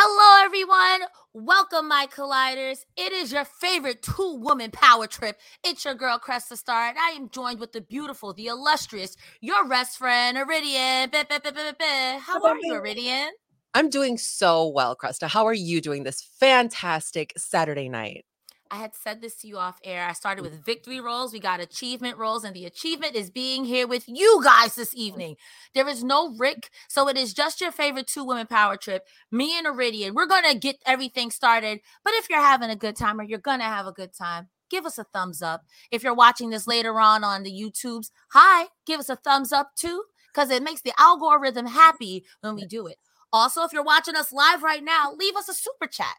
Hello, everyone. Welcome, my colliders. It is your favorite two-woman power trip. It's your girl, Cresta Starr, and I am joined with the beautiful, the illustrious, your best friend, Iridian. How are you, Iridian? I'm doing so well, Cresta. How are you doing this fantastic Saturday night? I had said this to you off air. I started with victory rolls. We got achievement rolls, and the achievement is being here with you guys this evening. There is no Rick, so it is just your favorite two-women power trip, me and Iridian. We're going to get everything started, but if you're having a good time or you're going to have a good time, give us a thumbs up. If you're watching this later on the YouTubes, hi, give us a thumbs up too, because it makes the algorithm happy when we do it. Also, if you're watching us live right now, leave us a super chat.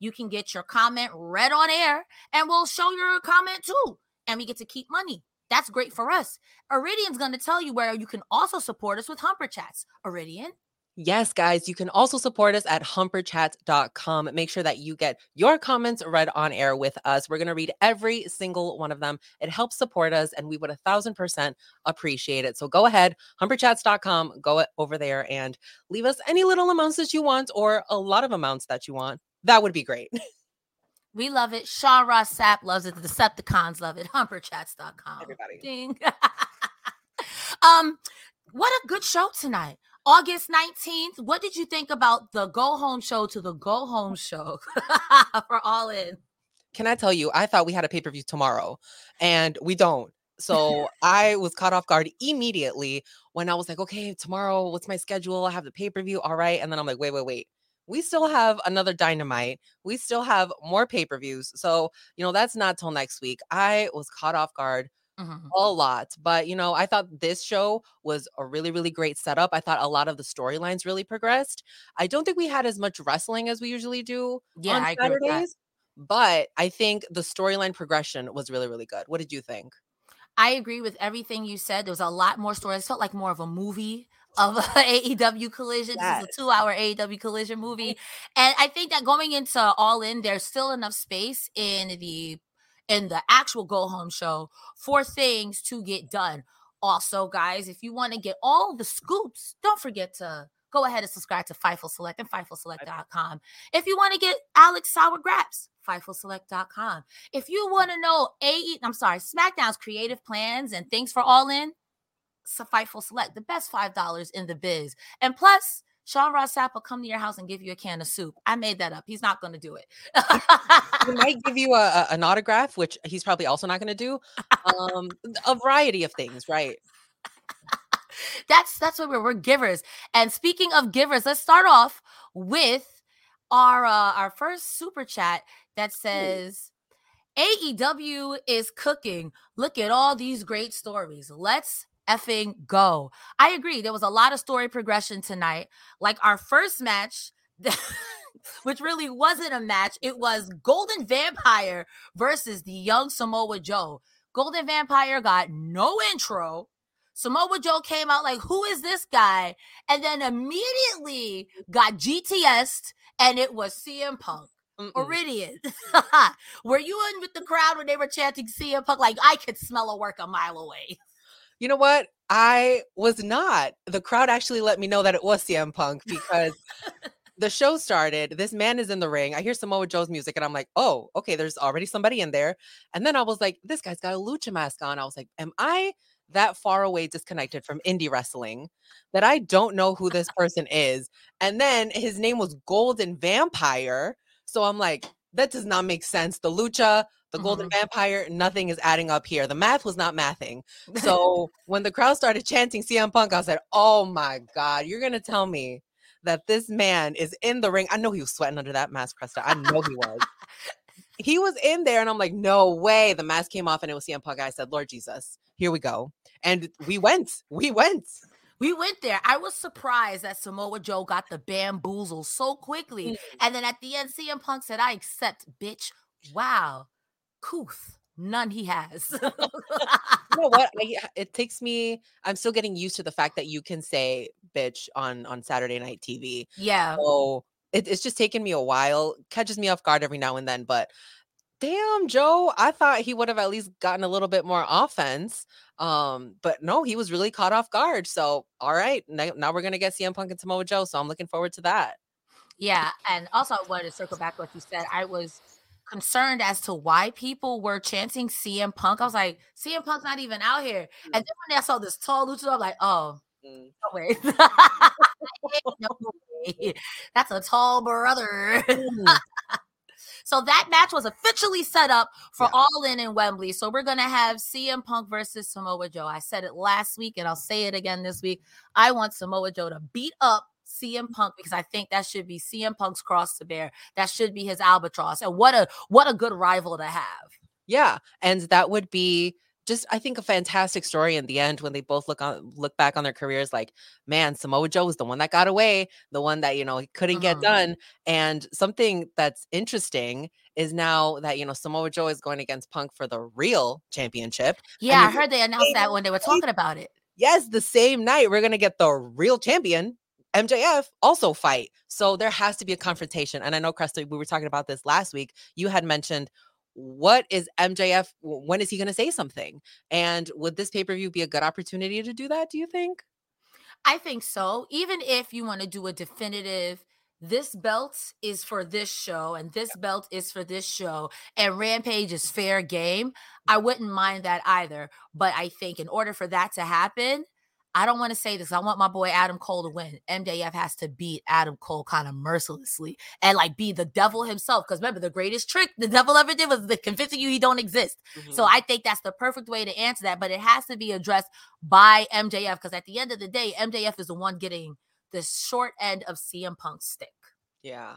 You can get your comment read on air, and we'll show your comment too. And we get to keep money. That's great for us. Iridian's going to tell you where you can also support us with Humper Chats. Iridian? Yes, guys, you can also support us at humperchats.com. Make sure that you get your comments read on air with us. We're going to read every single one of them. It helps support us, and we would 1,000% appreciate it. So go ahead, humperchats.com, go over there and leave us any little amounts that you want or a lot of amounts that you want. That would be great. We love it. Sean Ross Sapp loves it. The Decepticons love it. Humperchats.com. Everybody. Ding. What a good show tonight. August 19th. What did you think about the go-home show to the go-home show for All In? Can I tell you, I thought we had a pay-per-view tomorrow, and we don't. So I was caught off guard immediately when I was like, okay, tomorrow, what's my schedule? I have the pay-per-view. All right. And then I'm like, wait. We still have another Dynamite. We still have more pay-per-views. So, that's not till next week. I was caught off guard a lot. But, I thought this show was a really, really great setup. I thought a lot of the storylines really progressed. I don't think we had as much wrestling as we usually do on Saturdays. I agree with that. But I think the storyline progression was really, really good. What did you think? I agree with everything you said. There was a lot more stories. It felt like more of a movie of AEW Collision. Yes. This is a 2-hour AEW Collision movie. And I think that going into All In, there's still enough space in the actual go-home show for things to get done. Also, guys, if you want to get all the scoops, don't forget to go ahead and subscribe to Fightful Select and FightfulSelect.com. If you want to get Alex Sour Graps, FightfulSelect.com. If you want to know SmackDown's creative plans and things for All In, Fightful Select, the best $5 in the biz. And plus, Sean Ross Sapp will come to your house and give you a can of soup. I made that up. He's not going to do it. He might give you an autograph, which he's probably also not going to do. A variety of things, right? That's what we're givers. And speaking of givers, let's start off with our first super chat that says, AEW is cooking. Look at all these great stories. Let's effing go. I agree. There was a lot of story progression tonight. Like our first match, which really wasn't a match. It was Golden Vampire versus the young Samoa Joe. Golden Vampire got no intro. Samoa Joe came out like, who is this guy? And then immediately got GTS'd, and it was CM Punk. Iridian. Were you in with the crowd when they were chanting CM Punk? Like, I could smell a work a mile away. You know what? I was not. The crowd actually let me know that it was CM Punk because the show started. This man is in the ring. I hear Samoa Joe's music and I'm like, oh, okay, there's already somebody in there. And then I was like, this guy's got a lucha mask on. I was like, am I that far away disconnected from indie wrestling that I don't know who this person is? And then his name was Golden Vampire. So I'm like, that does not make sense. The lucha, the Golden Vampire, nothing is adding up here. The math was not mathing. So when the crowd started chanting CM Punk, I said, oh my God, you're going to tell me that this man is in the ring. I know he was sweating under that mask, Cresta. I know he was. He was in there and I'm like, no way. The mask came off and it was CM Punk. I said, Lord Jesus, here we go. And we went. We went there. I was surprised that Samoa Joe got the bamboozle so quickly. Mm-hmm. And then at the end, CM Punk said, I accept, bitch. Wow. Couth. None he has. You know what? It takes me, I'm still getting used to the fact that you can say bitch on Saturday night TV. Yeah. So it's just taken me a while. Catches me off guard every now and then. But damn, Joe, I thought he would have at least gotten a little bit more offense. But no, he was really caught off guard. So, all right, now we're going to get CM Punk and Samoa Joe. So I'm looking forward to that. Yeah. And also I wanted to circle back to what you said. I was concerned as to why people were chanting CM Punk. I was like, CM Punk's not even out here. And then when I saw this tall luchador, I'm like, oh, no way. No way. That's a tall brother. So that match was officially set up for All in Wembley. So we're going to have CM Punk versus Samoa Joe. I said it last week and I'll say it again this week. I want Samoa Joe to beat up CM Punk because I think that should be CM Punk's cross to bear. That should be his albatross. And what a good rival to have. Yeah. And that would be just, I think, a fantastic story in the end when they both look back on their careers like, man, Samoa Joe was the one that got away, the one that, he couldn't get done. And something that's interesting is now that, Samoa Joe is going against Punk for the real championship. Yeah, I heard they announced that when they were talking about it. Yes, the same night we're going to get the real champion, MJF, also fight. So there has to be a confrontation. And I know, Cresta, we were talking about this last week. You had mentioned, what is MJF? When is he going to say something? And would this pay-per-view be a good opportunity to do that, do you think? I think so. Even if you want to do a definitive, this belt is for this show and this belt is for this show and Rampage is fair game, I wouldn't mind that either. But I think in order for that to happen, I don't want to say this. I want my boy Adam Cole to win. MJF has to beat Adam Cole kind of mercilessly and like be the devil himself. Because remember, the greatest trick the devil ever did was convincing you he don't exist. Mm-hmm. So I think that's the perfect way to answer that. But it has to be addressed by MJF because at the end of the day, MJF is the one getting the short end of CM Punk's stick. Yeah.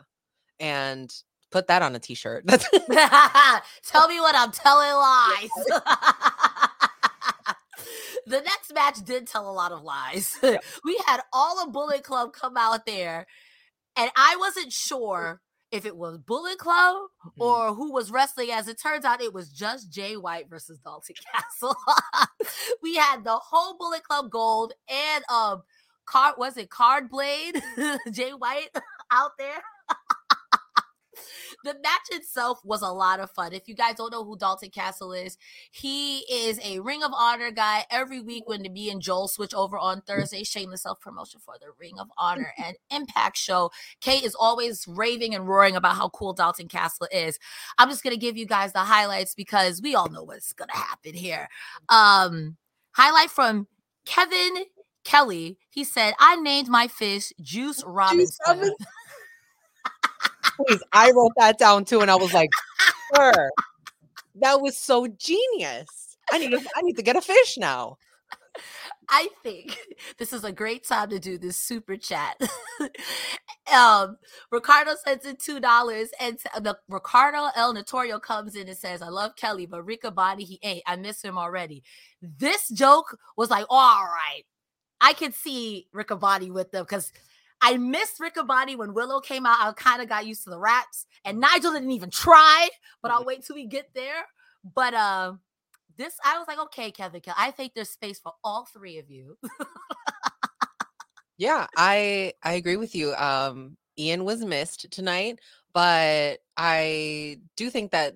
And put that on a t-shirt. Tell me what I'm telling lies. The next match did tell a lot of lies. Yeah. We had all of Bullet Club come out there, and I wasn't sure if it was Bullet Club or who was wrestling. As it turns out, it was just Jay White versus Dalton Castle. We had the whole Bullet Club Gold and Cardblade Jay White out there. The match itself was a lot of fun. If you guys don't know who Dalton Castle is, he is a Ring of Honor guy. Every week when me and Joel switch over on Thursday, shameless self-promotion for the Ring of Honor and Impact show, Kate is always raving and roaring about how cool Dalton Castle is. I'm just going to give you guys the highlights because we all know what's going to happen here. Highlight from Kevin Kelly. He said, I named my fish Juice Robinson. Please, I wrote that down too, and I was like, "Sir, that was so genius. I need to get a fish now." I think this is a great time to do this super chat. Ricardo sends in $2, and Ricardo El Notorio comes in and says, "I love Kelly, but Rica Body, he ain't. I miss him already." This joke was like, "All right, I could see Rica Body with them because." I missed Riccoboni when Willow came out. I kind of got used to the raps. And Nigel didn't even try, but I'll wait till we get there. But I was like, okay, Kevin Kelly, I think there's space for all three of you. Yeah, I agree with you. Ian was missed tonight, but I do think that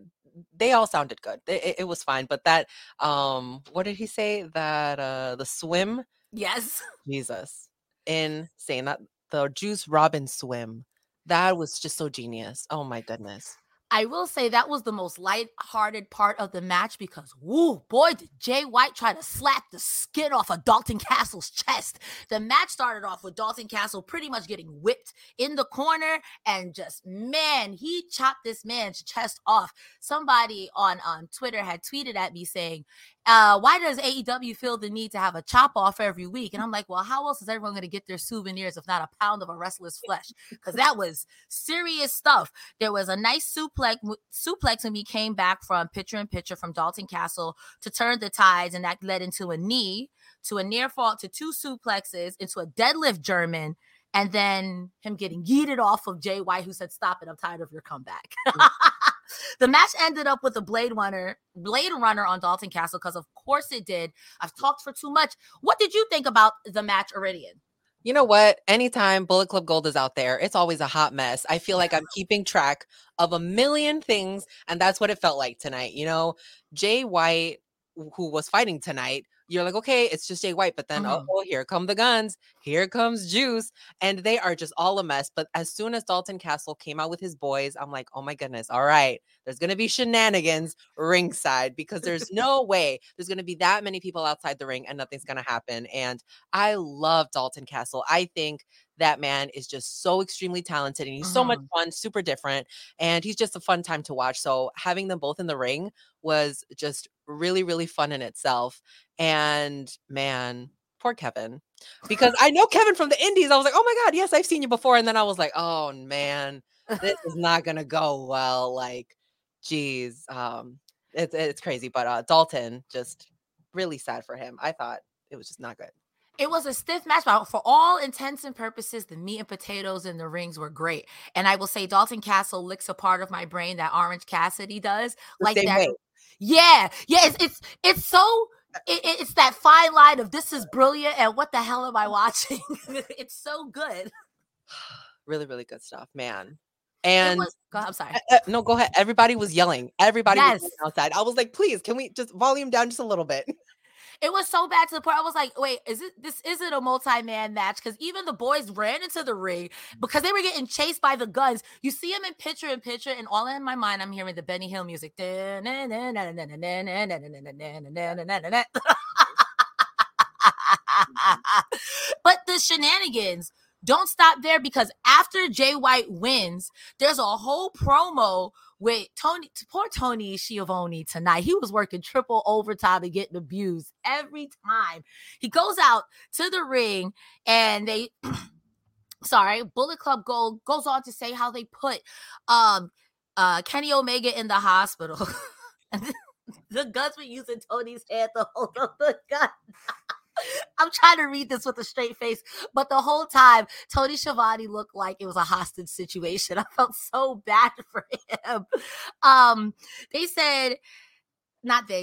they all sounded good. It was fine. But that, what did he say? That the swim? Yes. Jesus. Insane. That. The Juice Robin swim. That was just so genius. Oh my goodness. I will say that was the most lighthearted part of the match because, woo, boy, did Jay White try to slap the skin off of Dalton Castle's chest. The match started off with Dalton Castle pretty much getting whipped in the corner and just, man, he chopped this man's chest off. Somebody on Twitter had tweeted at me saying, why does AEW feel the need to have a chop off every week? And I'm like, well, how else is everyone going to get their souvenirs if not a pound of a wrestler's flesh? Because that was serious stuff. There was a nice suplex when he came back from pitcher in pitcher from Dalton Castle to turn the tides, and that led into a knee, to a near fall, to two suplexes, into a deadlift German, and then him getting yeeted off of Jay White, who said, stop it, I'm tired of your comeback. The match ended up with a blade runner on Dalton Castle, because of course it did. I've talked for too much. What did you think about the match, Iridian? You know what? Anytime Bullet Club Gold is out there, it's always a hot mess. I feel like I'm keeping track of a million things, and that's what it felt like tonight. You know, Jay White, who was fighting tonight, you're like, okay, it's just Jay White, but then, oh, here come the guns, here comes Juice, and they are just all a mess. But as soon as Dalton Castle came out with his boys, I'm like, oh my goodness, all right, there's going to be shenanigans ringside, because there's no way there's going to be that many people outside the ring and nothing's going to happen. And I love Dalton Castle. I think that man is just so extremely talented, and he's so much fun, super different, and he's just a fun time to watch. So having them both in the ring was just really, really fun in itself. And man, poor Kevin, because I know Kevin from the Indies. I was like, oh my God, yes, I've seen you before. And then I was like, oh man, this is not going to go well. Like, geez, it's crazy. But Dalton, just really sad for him. I thought it was just not good. It was a stiff match, but for all intents and purposes, the meat and potatoes in the rings were great. And I will say Dalton Castle licks a part of my brain that Orange Cassidy does. Like that. Way. Yeah. Yeah. It's so, it's that fine line of this is brilliant and what the hell am I watching? It's so good. Really, really good stuff, man. And I'm sorry. No, go ahead. Everybody was yelling. Everybody was outside. I was like, please, can we just volume down just a little bit? It was so bad to the point I was like, wait, is it a multi-man match? Because even the boys ran into the ring because they were getting chased by the guns. You see them in picture in picture, and all in my mind, I'm hearing the Benny Hill music. But the shenanigans don't stop there, because after Jay White wins, there's a whole promo with poor Tony Schiavone tonight. He was working triple overtime and getting abused every time. He goes out to the ring and Bullet Club Gold goes on to say how they put Kenny Omega in the hospital. The guns were using Tony's hand to hold up the gun. I'm trying to read this with a straight face, but the whole time Tony Schiavone looked like it was a hostage situation. I felt so bad for him.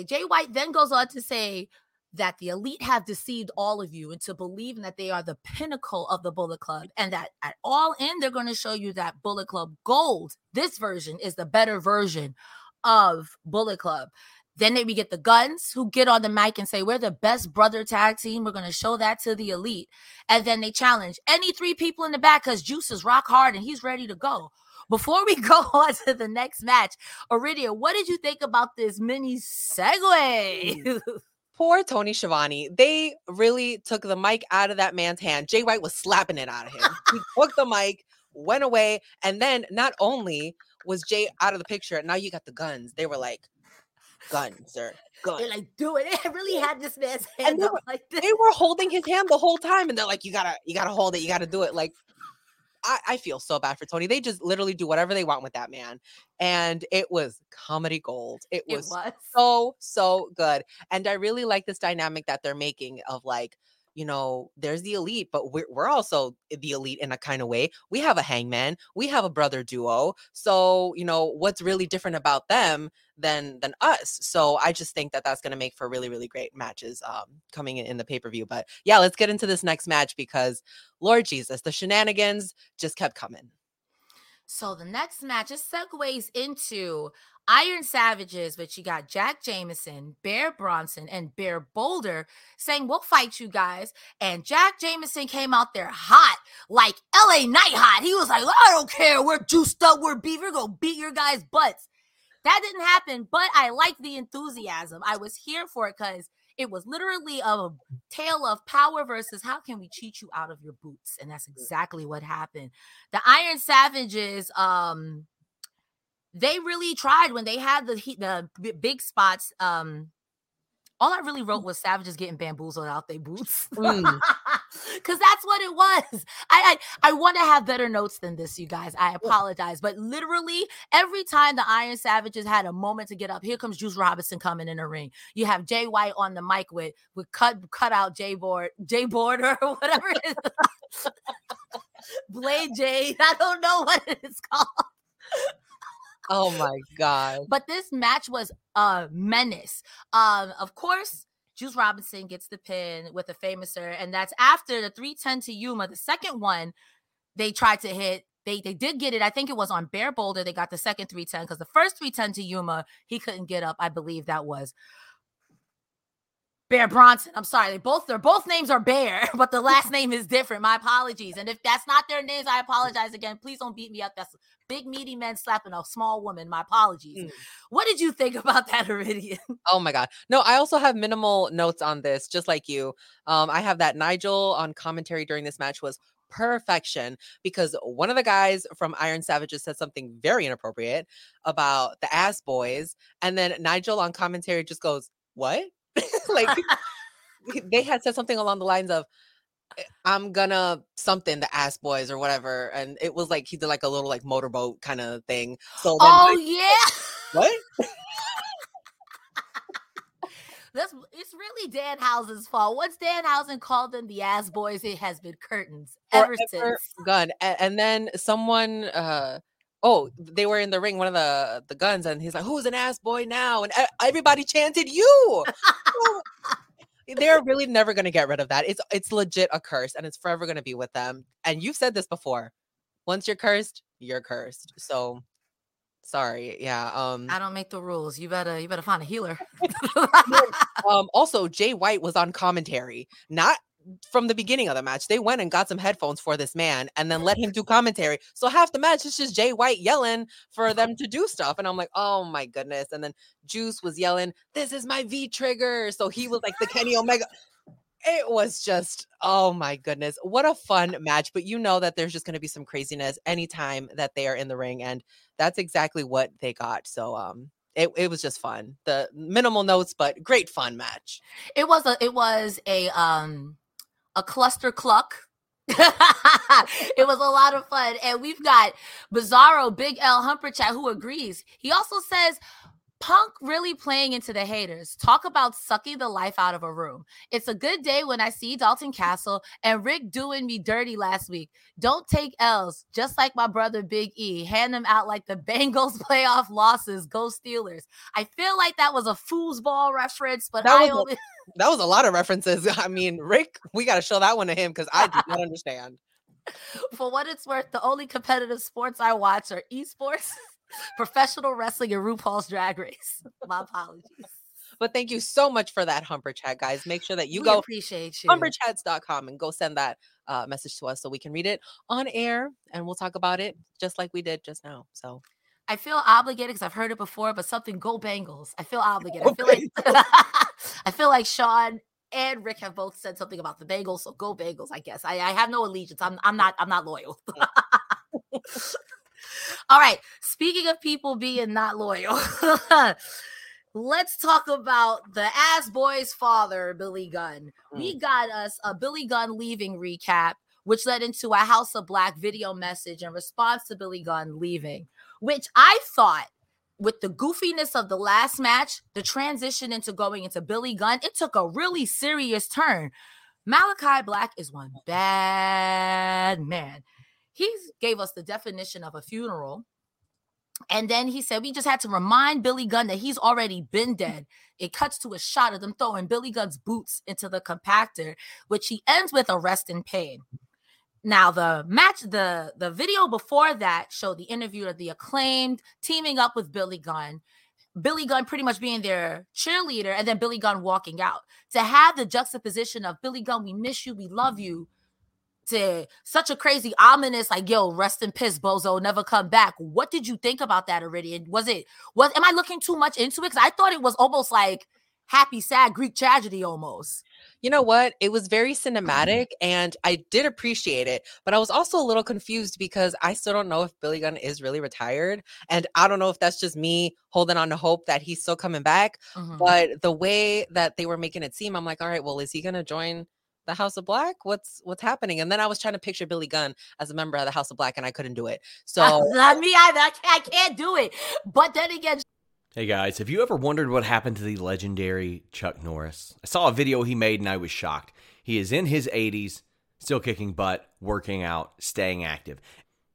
Jay White then goes on to say that the elite have deceived all of you into believing that they are the pinnacle of the Bullet Club, and that at All In, they're going to show you that Bullet Club Gold, this version, is the better version of Bullet Club. Then we get the guns, who get on the mic and say, we're the best brother tag team. We're going to show that to the elite. And then they challenge any three people in the back, because Juice is rock hard and he's ready to go. Before we go on to the next match, Iridia, what did you think about this mini segue? Poor Tony Schiavone. They really took the mic out of that man's hand. Jay White was slapping it out of him. He took the mic, went away. And then not only was Jay out of the picture, now you got the guns. They were like, guns, sir. Guns. They're like, do it. They really had this man's hand up like this. They were holding his hand the whole time, and they're like, you gotta hold it. You gotta do it. Like, I feel so bad for Tony. They just literally do whatever they want with that man, and it was comedy gold. It was so good, and I really like this dynamic that they're making of, like, you know, there's the elite, but we're also the elite in a kind of way. We have a Hangman, we have a brother duo. So, you know, what's really different about them than us? So I just think that's going to make for really, really great matches coming in the pay-per-view. But yeah, let's get into this next match, because Lord Jesus, the shenanigans just kept coming. So the next match, it segues into Iron Savages, but you got Jack Jameson, Bear Bronson, and Bear Boulder saying, we'll fight you guys. And Jack Jameson came out there hot, like LA Knight hot. He was like, I don't care. We're juiced up. We're beef. We're going to beat your guys' butts. That didn't happen, but I like the enthusiasm. I was here for it because it was literally a tale of power versus how can we cheat you out of your boots? And that's exactly what happened. The Iron Savages, they really tried when they had the big spots. All I really wrote was Savages getting bamboozled out their boots. Because that's what it was. I want to have better notes than this, you guys. I apologize. But literally, every time the Iron Savages had a moment to get up, here comes Juice Robinson coming in the ring. You have Jay White on the mic with cut out Jay Board or whatever it is. Blade Jay. I don't know what it's called. Oh, my God. But this match was a menace. Of course, Juice Robinson gets the pin with a famouser, and that's after the 310 to Yuma. The second one they tried to hit, they did get it. I think it was on Bear Boulder. They got the second 310 because the first 310 to Yuma, he couldn't get up. I believe that was Bear Bronson. I'm sorry. Their both names are Bear, but the last name is different. My apologies. And if that's not their names, I apologize again. Please don't beat me up. That's big meaty men slapping a small woman. My apologies. What did you think about that, Iridian? Oh my God. No, I also have minimal notes on this, just like you. I have that Nigel on commentary during this match was perfection because one of the guys from Iron Savages said something very inappropriate about the ass boys. And then Nigel on commentary just goes, what? Like they had said something along the lines of I'm gonna something the ass boys or whatever, and it was like he did like a little like motorboat kind of thing. So then, yeah, what? It's really Danhausen's fault. Once Danhausen called them the ass boys, it has been curtains ever since. Gun, and then someone. They were in the ring, one of the guns, and he's like, who's an ass boy now? And everybody chanted you. They're really never going to get rid of that. It's legit a curse, and it's forever going to be with them. And you've said this before. Once you're cursed. So, sorry. Yeah. I don't make the rules. You better find a healer. Also, Jay White was on commentary. Not from the beginning of the match, they went and got some headphones for this man and then let him do commentary. So half the match is just Jay White yelling for them to do stuff. And I'm like, oh my goodness. And then Juice was yelling, this is my V trigger. So he was like the Kenny Omega. It was just, oh my goodness. What a fun match. But you know that there's just going to be some craziness anytime that they are in the ring. And that's exactly what they got. So, It was just fun. The minimal notes, but great fun match. It was a cluster cluck. It was a lot of fun. And we've got Bizarro, Big L, Humper Chat, who agrees. He also says, Punk really playing into the haters. Talk about sucking the life out of a room. It's a good day when I see Dalton Castle and Rick doing me dirty last week. Don't take L's, just like my brother Big E. Hand them out like the Bengals playoff losses. Go Steelers. I feel like that was a foosball reference, but that was a lot of references. I mean, Rick, we got to show that one to him because I do not understand. For what it's worth, the only competitive sports I watch are esports, professional wrestling, and RuPaul's Drag Race. My apologies. But thank you so much for that, Humper Chat, guys. Make sure that you go appreciate you. humperchats.com and go send that message to us so we can read it on air and we'll talk about it just like we did just now. So I feel obligated because I've heard it before, but something go Bengals. I feel obligated. I feel like Sean and Rick have both said something about the Bengals, so go Bengals, I guess. I have no allegiance. I'm not loyal. All right. Speaking of people being not loyal, let's talk about the ass boy's father, Billy Gunn. We got us a Billy Gunn leaving recap, which led into a House of Black video message in response to Billy Gunn leaving, which I thought with the goofiness of the last match, the transition into going into Billy Gunn, it took a really serious turn. Malachi Black is one bad man. He gave us the definition of a funeral. And then he said, we just had to remind Billy Gunn that he's already been dead. It cuts to a shot of them throwing Billy Gunn's boots into the compactor, which he ends with a rest in pain. Now, the match, the video before that showed the interview of the Acclaimed teaming up with Billy Gunn. Billy Gunn pretty much being their cheerleader, and then Billy Gunn walking out. To have the juxtaposition of Billy Gunn, we miss you, we love you, to such a crazy, ominous, like, yo, rest in piss, bozo, never come back. What did you think about that already? And am I looking too much into it? Because I thought it was almost like happy, sad Greek tragedy almost. You know what? It was very cinematic and I did appreciate it, but I was also a little confused because I still don't know if Billy Gunn is really retired. And I don't know if that's just me holding on to hope that he's still coming back. Mm-hmm. But the way that they were making it seem, I'm like, all right, well, is he going to join the House of Black? What's happening? And then I was trying to picture Billy Gunn as a member of the House of Black and I couldn't do it. So not me either. I can't do it. But then again, hey guys, have you ever wondered what happened to the legendary Chuck Norris? I saw a video he made and I was shocked. He is in his 80s, still kicking butt, working out, staying active.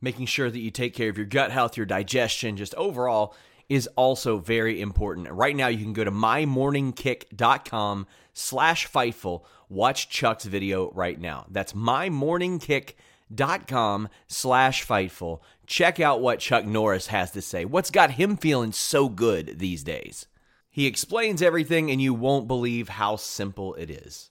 Making sure that you take care of your gut health, your digestion, just overall is also very important. Right now, you can go to mymorningkick.com/Fightful. Watch Chuck's video right now. That's mymorningkick.com/Fightful. Check out what Chuck Norris has to say. What's got him feeling so good these days? He explains everything and you won't believe how simple it is.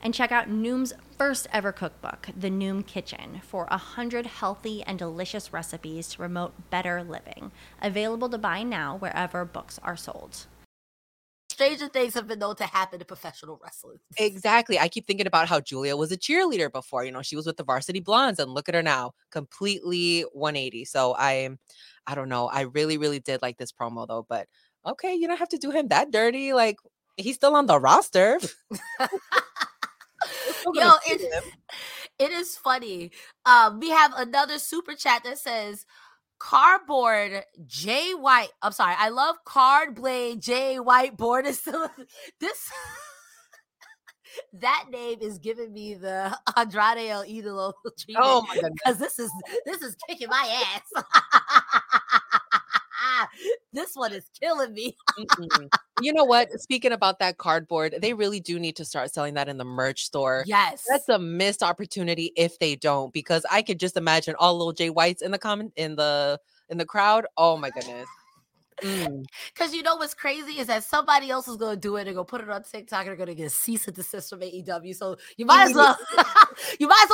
And check out Noom's first ever cookbook, The Noom Kitchen, for 100 healthy and delicious recipes to promote better living. Available to buy now wherever books are sold. Stranger things have been known to happen to professional wrestlers. Exactly. I keep thinking about how Julia was a cheerleader before. You know, she was with the Varsity Blondes, and look at her now, completely 180. So I don't know. I really, really did like this promo though. But okay, you don't have to do him that dirty. Like, he's still on the roster. Yo, it is funny. We have another super chat that says, "Cardboard Jay White." I'm sorry, I love Cardblade Jay White. Board is still this. That name is giving me the Andrade El Idolo treatment. Oh my god! Because this is kicking my ass. This one is killing me. You know what? Speaking about that cardboard, they really do need to start selling that in the merch store. Yes. That's a missed opportunity if they don't, because I could just imagine all little Jay Whites in the in the crowd. Oh my goodness. Because you know what's crazy is that somebody else is going to do it and go put it on TikTok and they're going to get a cease and desist from AEW. So you might as well,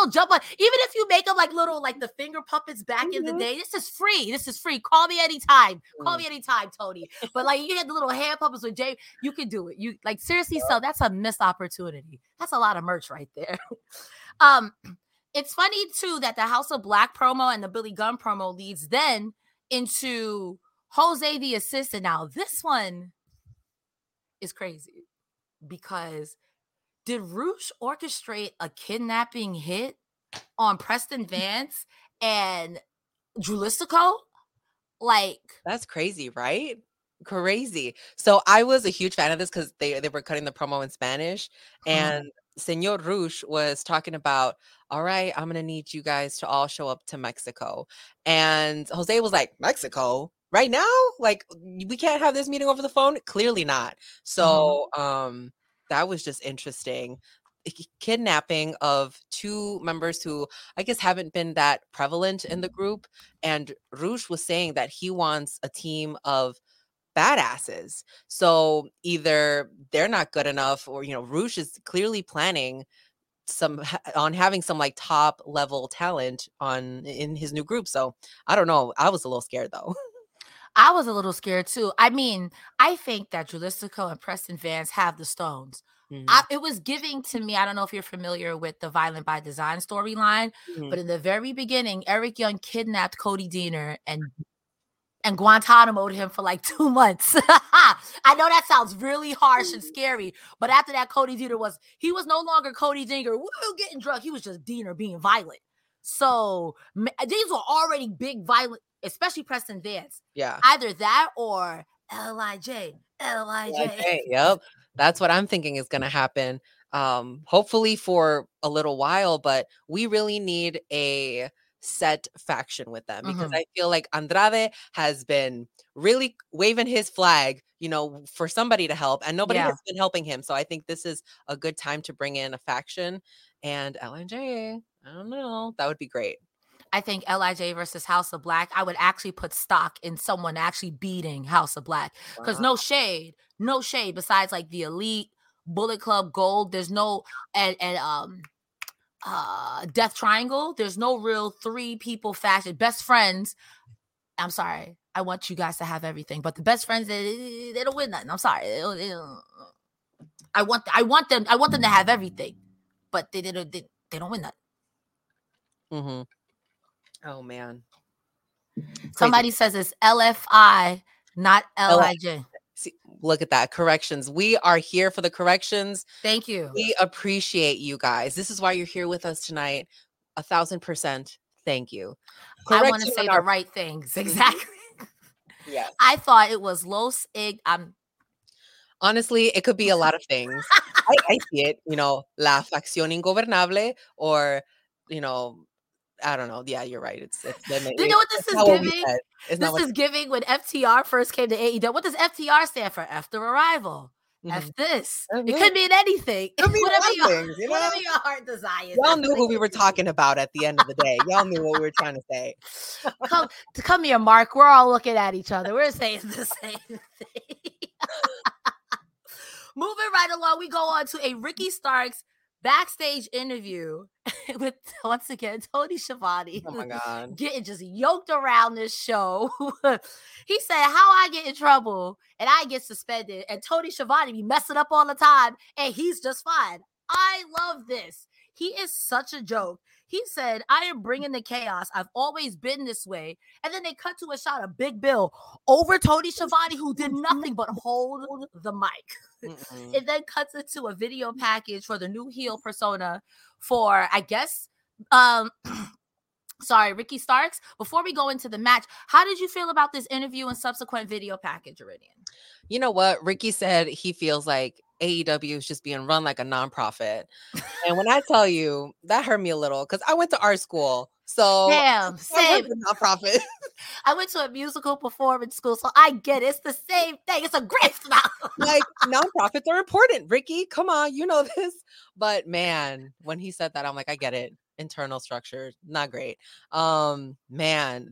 jump on. Even if you make them like little, like the finger puppets back in the day, this is free. Call me anytime. Call me anytime, Tony. But like you get the little hand puppets with Jay, you can do it. You like seriously, so that's a missed opportunity. That's a lot of merch right there. It's funny too that the House of Black promo and the Billy Gunn promo leads then into Jose the Assistant. Now, this one is crazy because did Rush orchestrate a kidnapping hit on Preston Vance and Julicico? Like, that's crazy, right? Crazy. So I was a huge fan of this because they were cutting the promo in Spanish and Señor Rush was talking about, all right, I'm going to need you guys to all show up to Mexico. And Jose was like, Mexico? Right now, like, we can't have this meeting over the phone. Clearly not. So that was just interesting. Kidnapping of two members who I guess haven't been that prevalent in the group. And Rush was saying that he wants a team of badasses. So either they're not good enough, or, you know, Rush is clearly planning having some like top level talent in his new group. So I don't know. I was a little scared though. I was a little scared too. I mean, I think that Julicico and Preston Vance have the stones. Mm-hmm. It was giving to me, I don't know if you're familiar with the Violent by Design storyline, mm-hmm. but in the very beginning, Eric Young kidnapped Cody Deaner and Guantanamo'd him for like 2 months. I know that sounds really harsh and scary, but after that, Cody Deaner was no longer Cody Deaner getting drunk. He was just Deaner being violent. So these were already big violent, especially Preston Vance. Yeah. Either that or L.I.J. Yep. That's what I'm thinking is going to happen. Hopefully for a little while, but we really need a set faction with them because mm-hmm. I feel like Andrade has been really waving his flag, you know, for somebody to help, and nobody has been helping him. So I think this is a good time to bring in a faction, and LIJ, I don't know, that would be great. I think LIJ versus House of Black, I would actually put stock in someone actually beating House of Black because no shade besides like the Elite, Bullet Club Gold, there's no Death Triangle, there's no real three people faction. Best Friends, I'm sorry, I want you guys to have everything, but the Best Friends, they don't win nothing. I'm sorry, I want them to have everything, but they don't win nothing. Mm-hmm. Oh, man. Somebody says it's LFI, not LIJ. See, look at that. Corrections. We are here for the corrections. Thank you. We appreciate you guys. This is why you're here with us tonight. 1,000%. Thank you. I want to say the right things. Exactly. Yeah. I thought it was Los Ig. Honestly, it could be a lot of things. I see it, you know, La Facción Ingobernable, or, you know, I don't know. Yeah, you're right. You know what this is giving? This is giving when FTR first came to AEW. What does FTR stand for? After Arrival. Mm-hmm. F this. It could mean anything. It could mean whatever your heart desires. Y'all knew who we were talking about at the end of the day. Y'all knew what we were trying to say. Come here, Mark. We're all looking at each other. We're saying the same thing. Moving right along, we go on to a Ricky Starks backstage interview with, once again, Tony Schiavone. Oh my God. Getting just yoked around this show. He said, how I get in trouble and I get suspended and Tony Schiavone be messing up all the time and he's just fine. I love this. He is such a joke. He said, I am bringing the chaos. I've always been this way. And then they cut to a shot of Big Bill over Tony Schiavone, who did nothing but hold the mic. Mm-mm. It then cuts into a video package for the new heel persona for, I guess, Ricky Starks. Before we go into the match, how did you feel about this interview and subsequent video package, Iridian? You know what? Ricky said he feels like AEW is just being run like a nonprofit. And when I tell you, that hurt me a little because I went to art school. So damn, same. Nonprofit. I went to a musical performance school, so I get it. It's the same thing. It's a great smile. Like, nonprofits are important, Ricky. Come on, you know this. But man, when he said that, I'm like, I get it. Internal structure, not great. Man,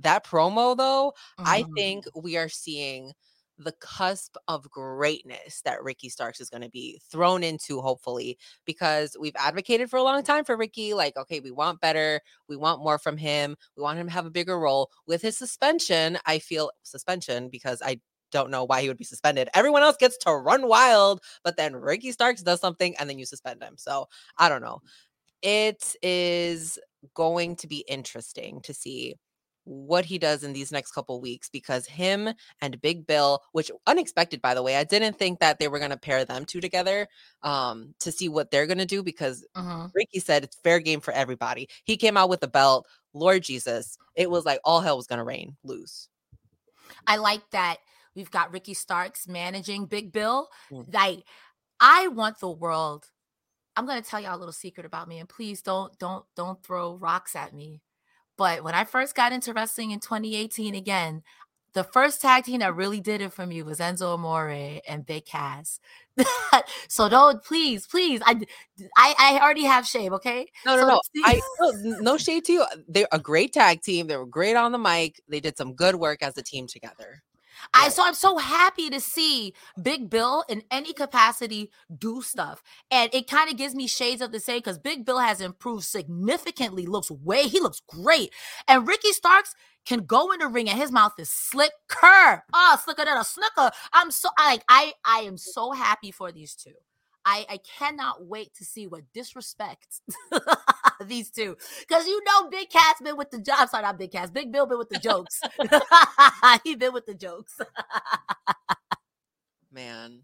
that promo though, I think we are seeing the cusp of greatness that Ricky Starks is going to be thrown into, hopefully, because we've advocated for a long time for Ricky. Like, okay, we want better. We want more from him. We want him to have a bigger role. With his suspension, I feel suspension because I don't know why he would be suspended. Everyone else gets to run wild, but then Ricky Starks does something and then you suspend him. So I don't know. It is going to be interesting to see what he does in these next couple weeks, because him and Big Bill, which unexpected, by the way, I didn't think that they were going to pair them two together, to see what they're going to do, because Ricky said it's fair game for everybody. He came out with the belt. Lord Jesus. It was like all hell was going to rain loose. I like that. We've got Ricky Starks managing Big Bill. Mm. Like, I want the world. I'm going to tell y'all a little secret about me, and please don't throw rocks at me. But when I first got into wrestling in 2018, again, The first tag team that really did it for me was Enzo Amore and Big Cass. So don't, please. I already have shame, okay? No. No shade to you. They're a great tag team. They were great on the mic. They did some good work as a team together. I'm so happy to see Big Bill in any capacity do stuff. And it kind of gives me shades of the same because Big Bill has improved significantly. He looks great. And Ricky Starks can go in the ring and his mouth is slicker. Oh, slicker than a snooker. I am so happy for these two. I cannot wait to see what disrespect these two. Because you know Big Cat's been with the jokes. I'm sorry, not Big Cat's. Big Bill been with the jokes. He been with the jokes. Man,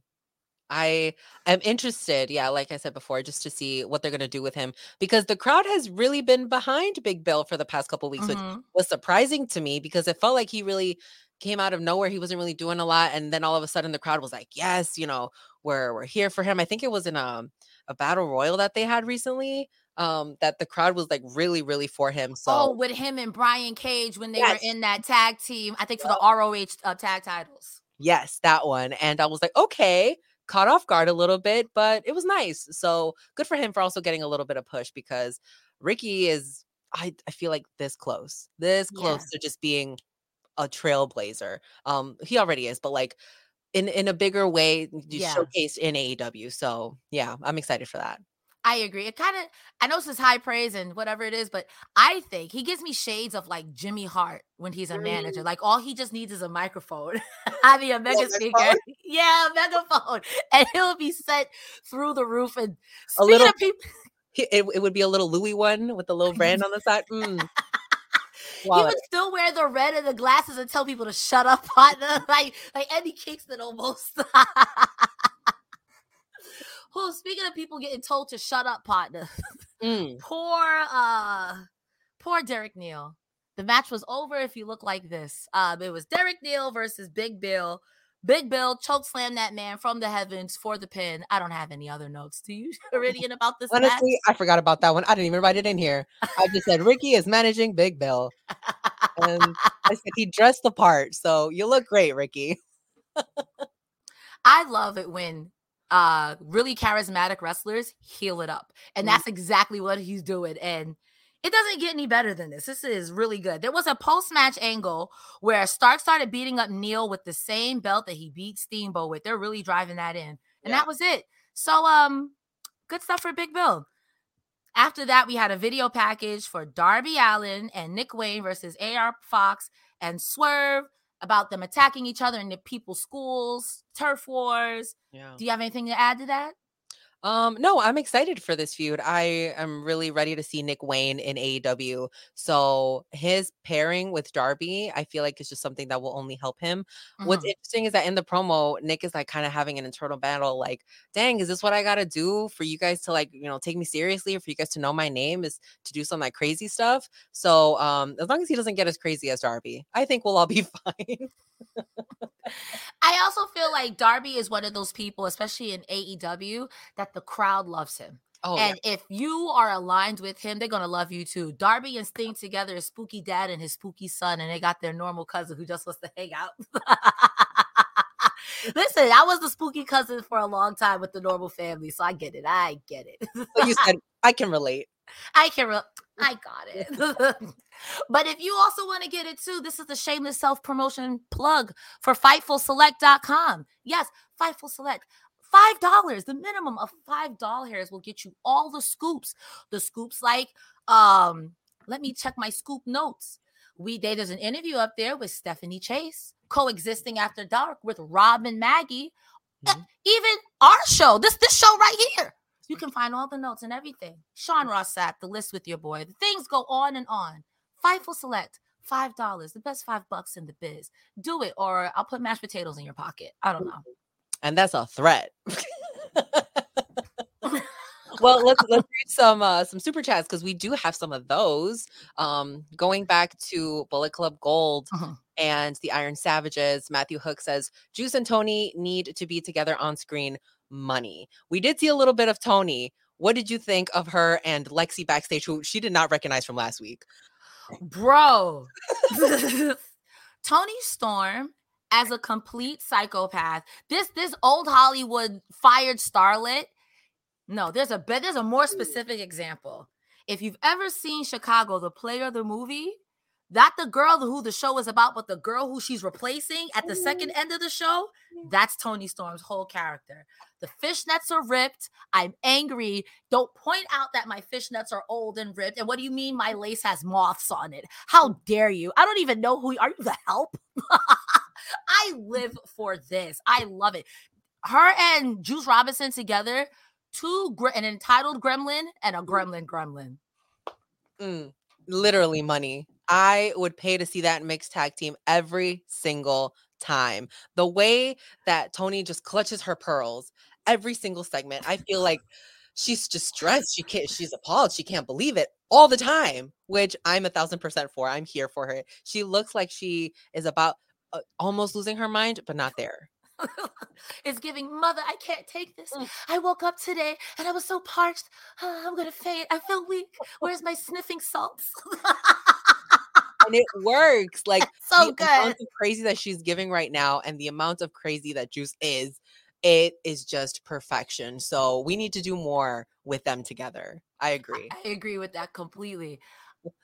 I am interested, like I said before, just to see what they're going to do with him. Because the crowd has really been behind Big Bill for the past couple of weeks, which was surprising to me because it felt like he really came out of nowhere. He wasn't really doing a lot. And then all of a sudden the crowd was like, yes, you know, we're here for him. I think it was in a battle royal that they had recently that the crowd was like really, really for him. So with him and Brian Cage when they were in that tag team, I think for the ROH tag titles. Yes, that one. And I was like, okay, caught off guard a little bit, but it was nice. So good for him for also getting a little bit of push because Ricky is, I feel like this close to just being a trailblazer. He already is, but like in a bigger way showcased in AEW. So yeah, I'm excited for that. I agree. I know this is high praise and whatever it is, but I think he gives me shades of like Jimmy Hart when he's a manager. Like all he just needs is a microphone. I mean, a mega speaker. Yeah, a megaphone. And he'll be set through the roof and a little people. It would be a little Louis one with a little brand on the side. Wallet. He would still wear the red and the glasses and tell people to shut up, partner. like Eddie Kingston almost. Well, speaking of people getting told to shut up, partner. Poor Derek Neal. The match was over if you look like this. It was Derek Neal versus Big Bill. Big Bill chokeslammed that man from the heavens for the pin. I don't have any other notes. Do you, Iridian, about this match? Honestly, I forgot about that one. I didn't even write it in here. I just said, Ricky is managing Big Bill. And I said, he dressed the part. So you look great, Ricky. I love it when really charismatic wrestlers heal it up. And that's exactly what he's doing. And it doesn't get any better than this. This is really good. There was a post-match angle where Stark started beating up Neal with the same belt that he beat Steamboat with. They're really driving that in. And that was it. So good stuff for Big Bill. After that, we had a video package for Darby Allin and Nick Wayne versus AR Fox and Swerve about them attacking each other in the people's schools, turf wars. Yeah. Do you have anything to add to that? No, I'm excited for this feud. I am really ready to see Nick Wayne in AEW. So his pairing with Darby, I feel like it's just something that will only help him. Mm-hmm. What's interesting is that in the promo, Nick is like kind of having an internal battle. Like, dang, is this what I got to do for you guys to like, you know, take me seriously or for you guys to know my name is to do some like crazy stuff. So as long as he doesn't get as crazy as Darby, I think we'll all be fine. I also feel like Darby is one of those people, especially in AEW, that the crowd loves him. If you are aligned with him, they're going to love you too. Darby and Sting together is Spooky Dad and his spooky son, and they got their normal cousin who just wants to hang out. Listen, I was the spooky cousin for a long time with the normal family, so I get it. But you said, I can relate. I got it. But if you also want to get it too, this is the shameless self-promotion plug for FightfulSelect.com. Yes, Fightful Select. $5, the minimum of $5 will get you all the scoops. The scoops like, let me check my scoop notes. There's an interview up there with Stephanie Chase, Coexisting After Dark with Rob and Maggie. Mm-hmm. Even our show, this show right here. You can find all the notes and everything. Sean Ross Sapp, the list with your boy. The things go on and on. Fightful Select, $5, the best $5 in the biz. Do it, or I'll put mashed potatoes in your pocket. I don't know. And that's a threat. Well, let's read some super chats because we do have some of those. Going back to Bullet Club Gold and the Iron Savages, Matthew Hook says, Juice and Tony need to be together on screen. Money. We did see a little bit of Tony. What did you think of her and Lexi backstage, who she did not recognize from last week? Bro. Tony Storm as a complete psychopath. This old Hollywood fired starlet. No, there's a more specific example. If you've ever seen Chicago, the play or the movie, not the girl who the show is about, but the girl who she's replacing at the second end of the show, that's Tony Storm's whole character. The fishnets are ripped. I'm angry. Don't point out that my fishnets are old and ripped. And what do you mean my lace has moths on it? How dare you? I don't even know who you are. You the help? I live for this. I love it. Her and Juice Robinson together, an entitled gremlin and a gremlin. Literally money. I would pay to see that mixed tag team every single time. The way that Tony just clutches her pearls every single segment, I feel like she's distressed. She's appalled. She can't believe it all the time, which I'm 1,000% for. I'm here for her. She looks like she is about almost losing her mind, but not there. It's giving mother. I can't take this. I woke up today and I was so parched. I'm going to faint. I feel weak. Where's my sniffing salts? And it works. Like, so the good amount of crazy that she's giving right now and the amount of crazy that Juice is, it is just perfection. So we need to do more with them together. I agree. I agree with that completely.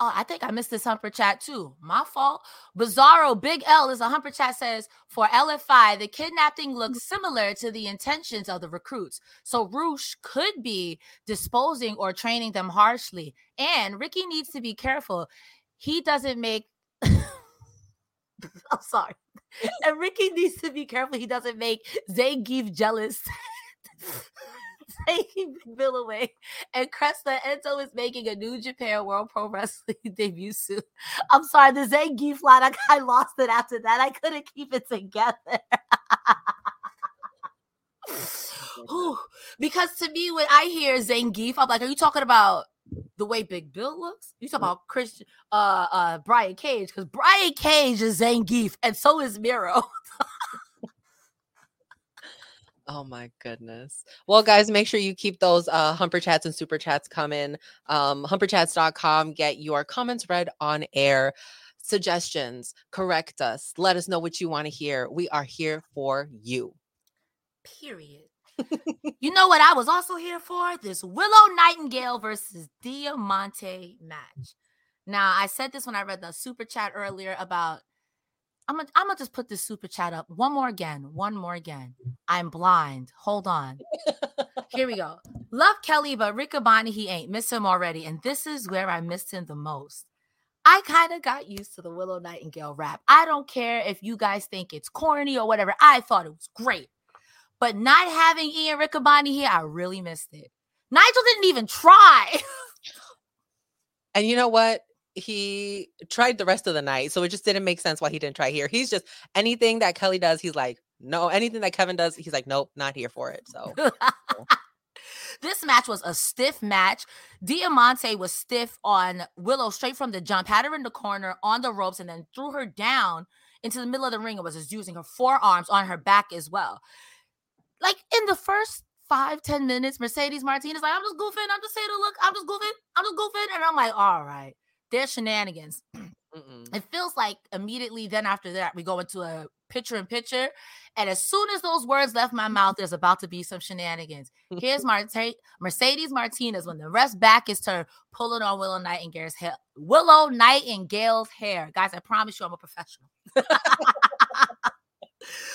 Oh, I think I missed this Humper Chat too. My fault. Bizarro Big L is a Humper Chat, says, for LFI, the kidnapping looks similar to the intentions of the recruits. So Roosh could be disposing or training them harshly. And Ricky needs to be careful. He doesn't make... I'm sorry. And Ricky needs to be careful. He doesn't make Zangief jealous. Taking Big Bill away, and Cresta Ento is making a New Japan World Pro Wrestling debut soon. I'm sorry, the Zangief line, I lost it after that. I couldn't keep it together. Because to me, when I hear Zangief, I'm like, are you talking about the way Big Bill looks? You talking about Christian, Brian Cage? Because Brian Cage is Zangief, and so is Miro. Oh my goodness. Well, guys, make sure you keep those Humper Chats and Super Chats coming. Humperchats.com. Get your comments read on air. Suggestions. Correct us. Let us know what you want to hear. We are here for you. Period. You know what I was also here for? This Willow Nightingale versus Diamante match. Now, I said this when I read the Super Chat earlier about, I'm gonna just put this Super Chat up one more again. I'm blind. Hold on. Here we go. Love Kelly, but Rick Abani, he ain't. Miss him already. And this is where I missed him the most. I kind of got used to the Willow Nightingale rap. I don't care if you guys think it's corny or whatever. I thought it was great. But not having Ian Rick Abani here, I really missed it. Nigel didn't even try. And you know what? He tried the rest of the night, so it just didn't make sense why he didn't try here. He's just, anything that Kelly does, he's like, no. Anything that Kevin does, he's like, nope, not here for it. So this match was a stiff match. Diamante was stiff on Willow straight from the jump, had her in the corner on the ropes, and then threw her down into the middle of the ring and was just using her forearms on her back as well. Like, in the first 5-10 minutes, Mercedes Martinez, like, I'm just goofing. And I'm like, all right. They're shenanigans. It feels like immediately then after that, we go into a picture-in-picture. And as soon as those words left my mouth, there's about to be some shenanigans. Here's Mercedes Martinez, when the ref's back is turned, pulling on Willow Nightingale's hair. Guys, I promise you I'm a professional.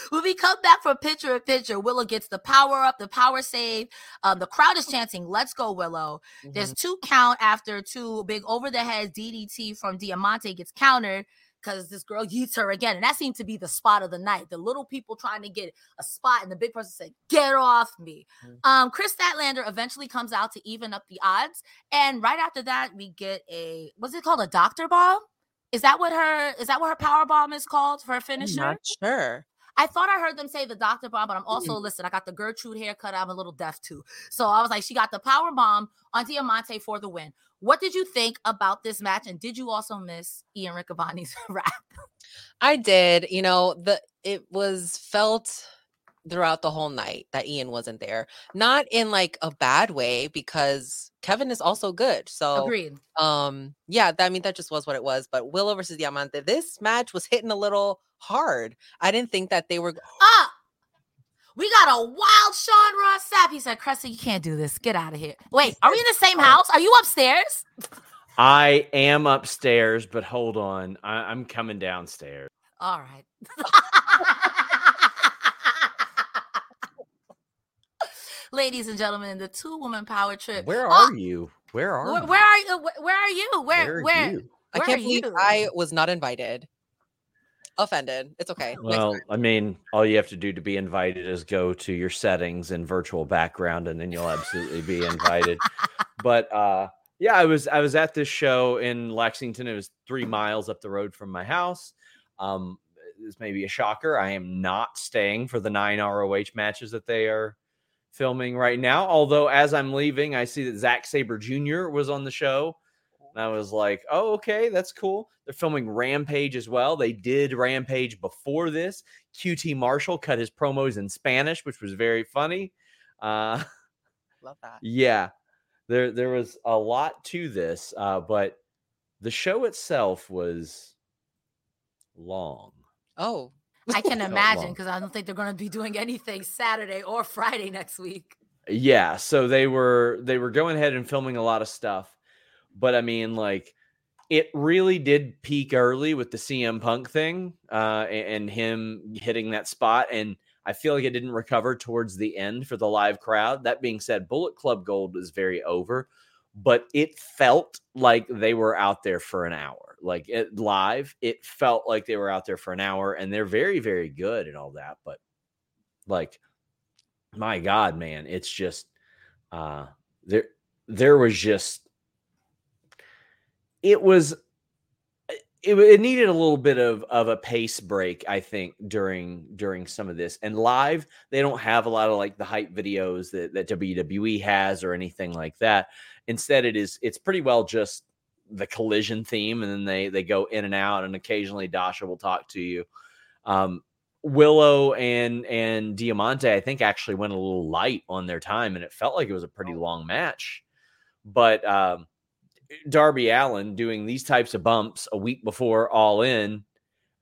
When we come back from picture-in-picture, Willow gets the power-up, the power save. The crowd is chanting, let's go, Willow. Mm-hmm. There's 2 count after 2 big over-the-head DDT from Diamante gets countered because this girl yeets her again. And that seemed to be the spot of the night. The little people trying to get a spot, and the big person said, get off me. Mm-hmm. Chris Statlander eventually comes out to even up the odds. And right after that, we get a, what's it called, a doctor bomb? Is that what her power bomb is called for her finisher? I'm not sure. I thought I heard them say the doctor bomb, but I'm also, listen, I got the Gertrude haircut. I'm a little deaf too. So I was like, she got the power bomb on Diamante for the win. What did you think about this match? And did you also miss Ian Riccaboni's rap? I did. You know, it was felt throughout the whole night that Ian wasn't there. Not in like a bad way, because Kevin is also good. So agreed. Yeah, I mean, that just was what it was. But Willow versus Diamante, this match was hitting a little hard. I didn't think that they were. We got a wild Sean Ross Sapp. He said, Cresta, you can't do this. Get out of here. Wait, are we in the same house? Are you upstairs? I am upstairs, but hold on. I'm coming downstairs. All right. Ladies and gentlemen, the two-woman power trip. Where are you? Where are you? Where are you? Where are you? Where? You? I can't believe you? I was not invited. Offended. It's okay. Well, I mean, all you have to do to be invited is go to your settings and virtual background, and then you'll absolutely be invited. But yeah, I was at this show in Lexington. It was 3 miles up the road from my house. This may be a shocker. I am not staying for the 9 ROH matches that they are filming right now. Although as I'm leaving, I see that Zack Sabre Jr. was on the show. And I was like, oh, okay, that's cool. They're filming Rampage as well. They did Rampage before this. QT Marshall cut his promos in Spanish, which was very funny. Love that. Yeah, there was a lot to this, but the show itself was long. Oh, I can imagine, because I don't think they're going to be doing anything Saturday or Friday next week. Yeah, so they were going ahead and filming a lot of stuff. But I mean, like, it really did peak early with the CM Punk thing and him hitting that spot. And I feel like it didn't recover towards the end for the live crowd. That being said, Bullet Club Gold was very over, but it felt like they were out there for an hour. Like, live, it felt like they were out there for an hour, and they're very, very good and all that. But, like, my God, man, it's just there was just. It needed a little bit of a pace break, I think, during some of this. And live, they don't have a lot of like the hype videos that WWE has or anything like that. Instead, it's pretty well just the collision theme, and then they go in and out, and occasionally Dasha will talk to you. Willow and Diamante, I think, actually went a little light on their time, and it felt like it was a pretty long match. But Darby Allin doing these types of bumps a week before All In,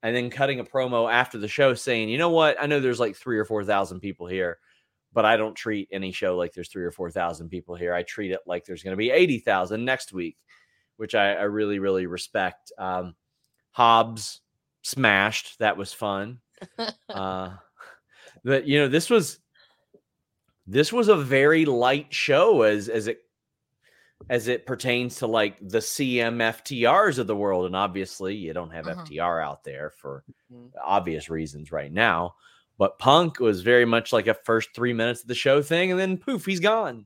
and then cutting a promo after the show saying, you know what? I know there's like 3,000 or 4,000 people here, but I don't treat any show like there's 3,000 or 4,000 people here. I treat it like there's going to be 80,000 next week, which I really, really respect. Hobbs smashed. That was fun. But you know, this was a very light show as it pertains to like the CMFTRs of the world. And obviously you don't have FTR out there for obvious reasons right now, but Punk was very much like a first 3 minutes of the show thing. And then poof, he's gone.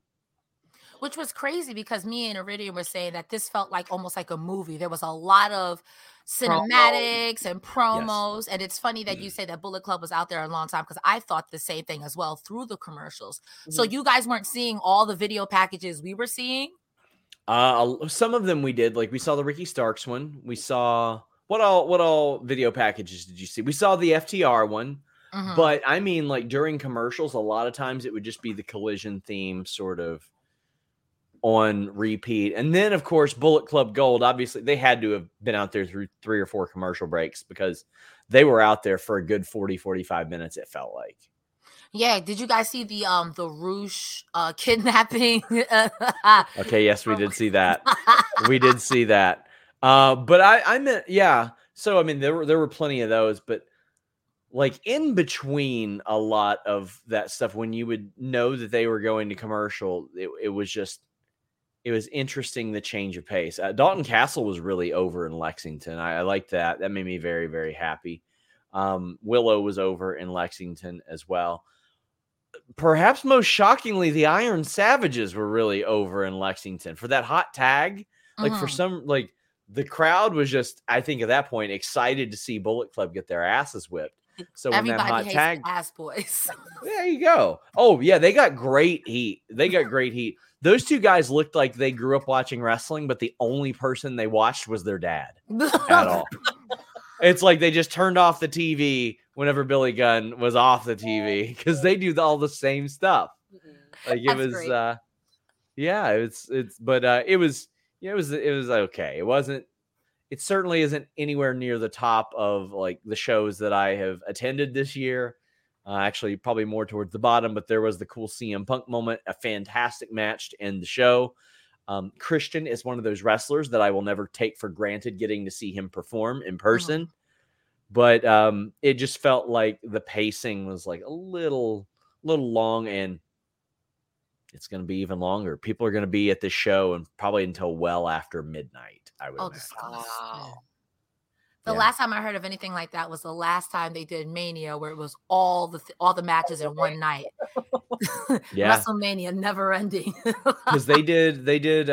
Which was crazy, because me and Iridian were saying that this felt like almost like a movie. There was a lot of cinematics and promos. Yes. And it's funny that you say that Bullet Club was out there a long time, because I thought the same thing as well through the commercials. So you guys weren't seeing all the video packages we were seeing. Some of them we did, like we saw the Ricky Starks one. We saw what all video packages did you see? We saw the FTR one, but I mean, like during commercials, a lot of times it would just be the collision theme sort of on repeat. And then of course, Bullet Club Gold, obviously they had to have been out there through 3 or 4 commercial breaks, because they were out there for a good 40, 45 minutes. It felt like. Yeah, did you guys see the Rouge kidnapping? Okay, yes, we did see that. We did see that. But I meant, yeah. So I mean, there were plenty of those, but like in between a lot of that stuff, when you would know that they were going to commercial, it was interesting, the change of pace. Dalton Castle was really over in Lexington. I liked that. That made me very, very happy. Willow was over in Lexington as well. Perhaps most shockingly, the Iron Savages were really over in Lexington for that hot tag. Like for some, like the crowd was just, I think at that point, excited to see Bullet Club get their asses whipped. So when everybody that hot hates tag, ass boys. There you go. Oh yeah, they got great heat. They got great heat. Those two guys looked like they grew up watching wrestling, but the only person they watched was their dad at all. It's like they just turned off the TV whenever Billy Gunn was off the TV because they do all the same stuff. Like it was, yeah, it's, but it was okay. It wasn't. It certainly isn't anywhere near the top of like the shows that I have attended this year. Actually, probably more towards the bottom, but there was the cool CM Punk moment, a fantastic match to end the show. Christian is one of those wrestlers that I will never take for granted getting to see him perform in person. Uh-huh. But it just felt like the pacing was like a little long, and it's going to be even longer. People are going to be at this show and probably until well after midnight, I would imagine. Wow. The last time I heard of anything like that was the last time they did Mania, where it was all the matches in one night. Yeah. WrestleMania never ending. Because they did.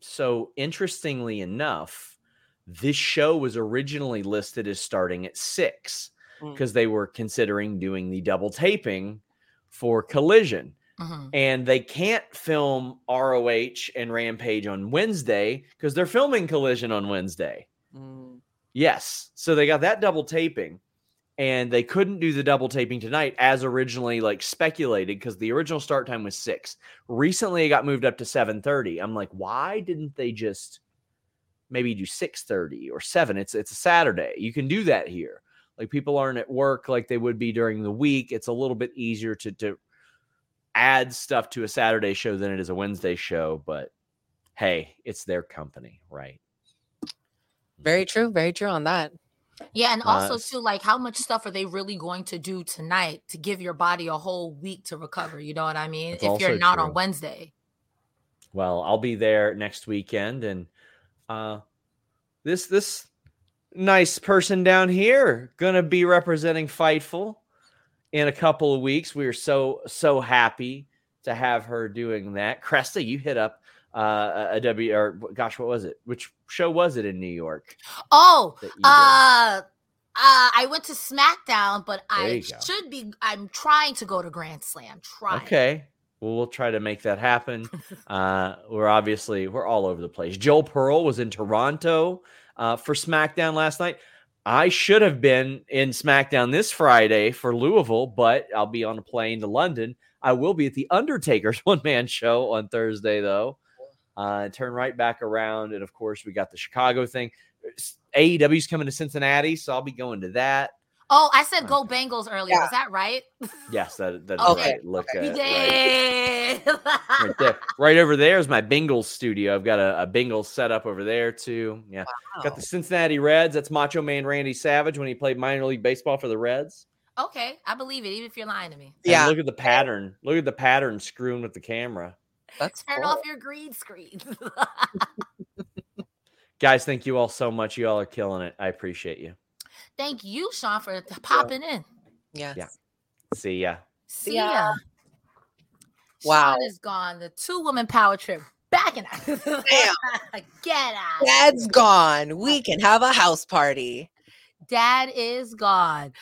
So interestingly enough, this show was originally listed as starting at 6 because they were considering doing the double taping for Collision. Mm-hmm. And they can't film ROH and Rampage on Wednesday because they're filming Collision on Wednesday. Yes. So they got that double taping, and they couldn't do the double taping tonight as originally like speculated because the original start time was 6. Recently it got moved up to 7:30. I'm like, why didn't they just maybe do 6:30 or 7? It's a Saturday. You can do that here. Like people aren't at work like they would be during the week. It's a little bit easier to add stuff to a Saturday show than it is a Wednesday show, but hey, it's their company, right? Very true. Very true on that. Yeah. And also too, like how much stuff are they really going to do tonight to give your body a whole week to recover? You know what I mean? If you're not on Wednesday. Well, I'll be there next weekend. And this nice person down here going to be representing Fightful in a couple of weeks. We are so happy to have her doing that. Cresta, you hit up what was it? Which show was it in New York? Oh, I went to SmackDown, but I'm trying to go to Grand Slam. Okay. Well, we'll try to make that happen. We're all over the place. Joel Pearl was in Toronto for SmackDown last night. I should have been in SmackDown this Friday for Louisville, but I'll be on a plane to London. I will be at the Undertaker's one-man show on Thursday, though. Turn right back around, and of course we got the Chicago thing. AEW's coming to Cincinnati, so I'll be going to that. Oh, I said go Bengals earlier. Yeah. Is that right? Yes, that's okay. Right. Look, right there. Right over there is my Bengals studio. I've got a Bengals setup over there too. Yeah, wow. Got the Cincinnati Reds. That's Macho Man Randy Savage when he played minor league baseball for the Reds. Okay, I believe it, even if you're lying to me. Yeah, and look at the pattern. Look at the pattern screwing with the camera. That's turn off your green screen. Guys, thank you all so much. You all are killing it. I appreciate you. Thank you, Sean, for popping in. Yes. Yeah. See ya. Wow. Sean is gone. The 2-woman power trip. Back in. Get out. Dad's gone. We can have a house party. Dad is gone.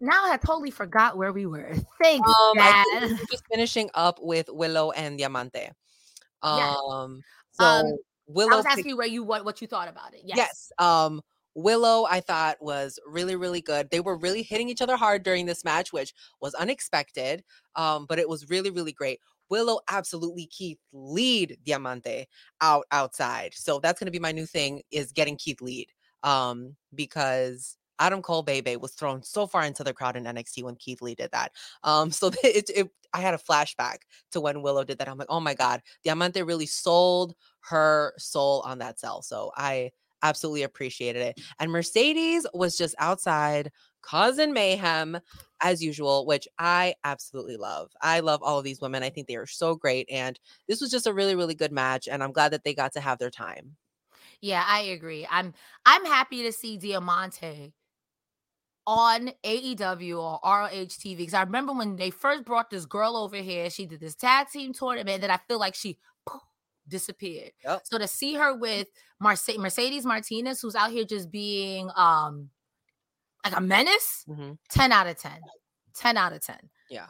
Now I totally forgot where we were. Thanks, Dad. I think we're just finishing up with Willow and Diamante. So Willow. I was asking what you thought about it. Yes. Willow, I thought was really, really good. They were really hitting each other hard during this match, which was unexpected. But it was really, really great. Willow absolutely Keith Lead Diamante outside. So that's gonna be my new thing, is getting Keith Lead. Because Adam Cole Bebe was thrown so far into the crowd in NXT when Keith Lee did that. I had a flashback to when Willow did that. I'm like, oh my God, Diamante really sold her soul on that cell. So I absolutely appreciated it. And Mercedes was just outside causing mayhem as usual, which I absolutely love. I love all of these women. I think they are so great. And this was just a really, really good match. And I'm glad that they got to have their time. Yeah, I agree. I'm happy to see Diamante on AEW or ROH TV, because I remember when they first brought this girl over here, she did this tag team tournament that I feel like she disappeared. Yep. So to see her with Mercedes Martinez, who's out here just being like a menace, 10 out of 10. Yeah.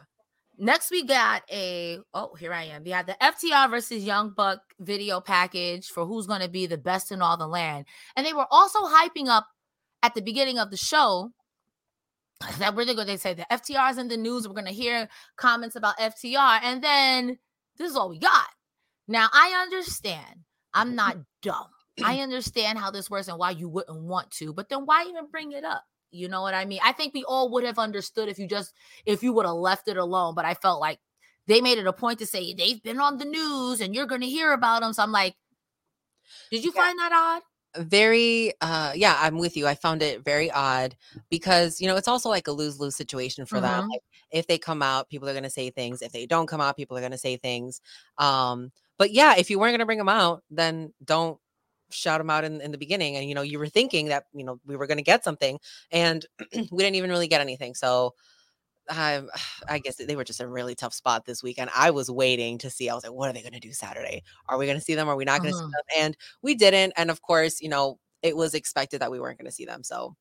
Next, we got the FTR versus Young Buck video package for who's going to be the best in all the land. And they were also hyping up at the beginning of the show that we're going to say the FTR's in the news. We're going to hear comments about FTR. And then this is all we got. Now, I understand. I'm not dumb. I understand how this works and why you wouldn't want to. But then why even bring it up? You know what I mean? I think we all would have understood if you would have left it alone. But I felt like they made it a point to say they've been on the news and you're going to hear about them. So I'm like, did you find that odd? Very, I'm with you. I found it very odd because, it's also like a lose-lose situation for them. Like, if they come out, people are going to say things. If they don't come out, people are going to say things. But yeah, if you weren't going to bring them out, then don't shout them out in the beginning. And you were thinking that we were going to get something, and we didn't even really get anything. So I guess they were just in a really tough spot this weekend. I was waiting to see. I was like, what are they going to do Saturday? Are we going to see them? Are we not going to see them? And we didn't. And of course, it was expected that we weren't going to see them. So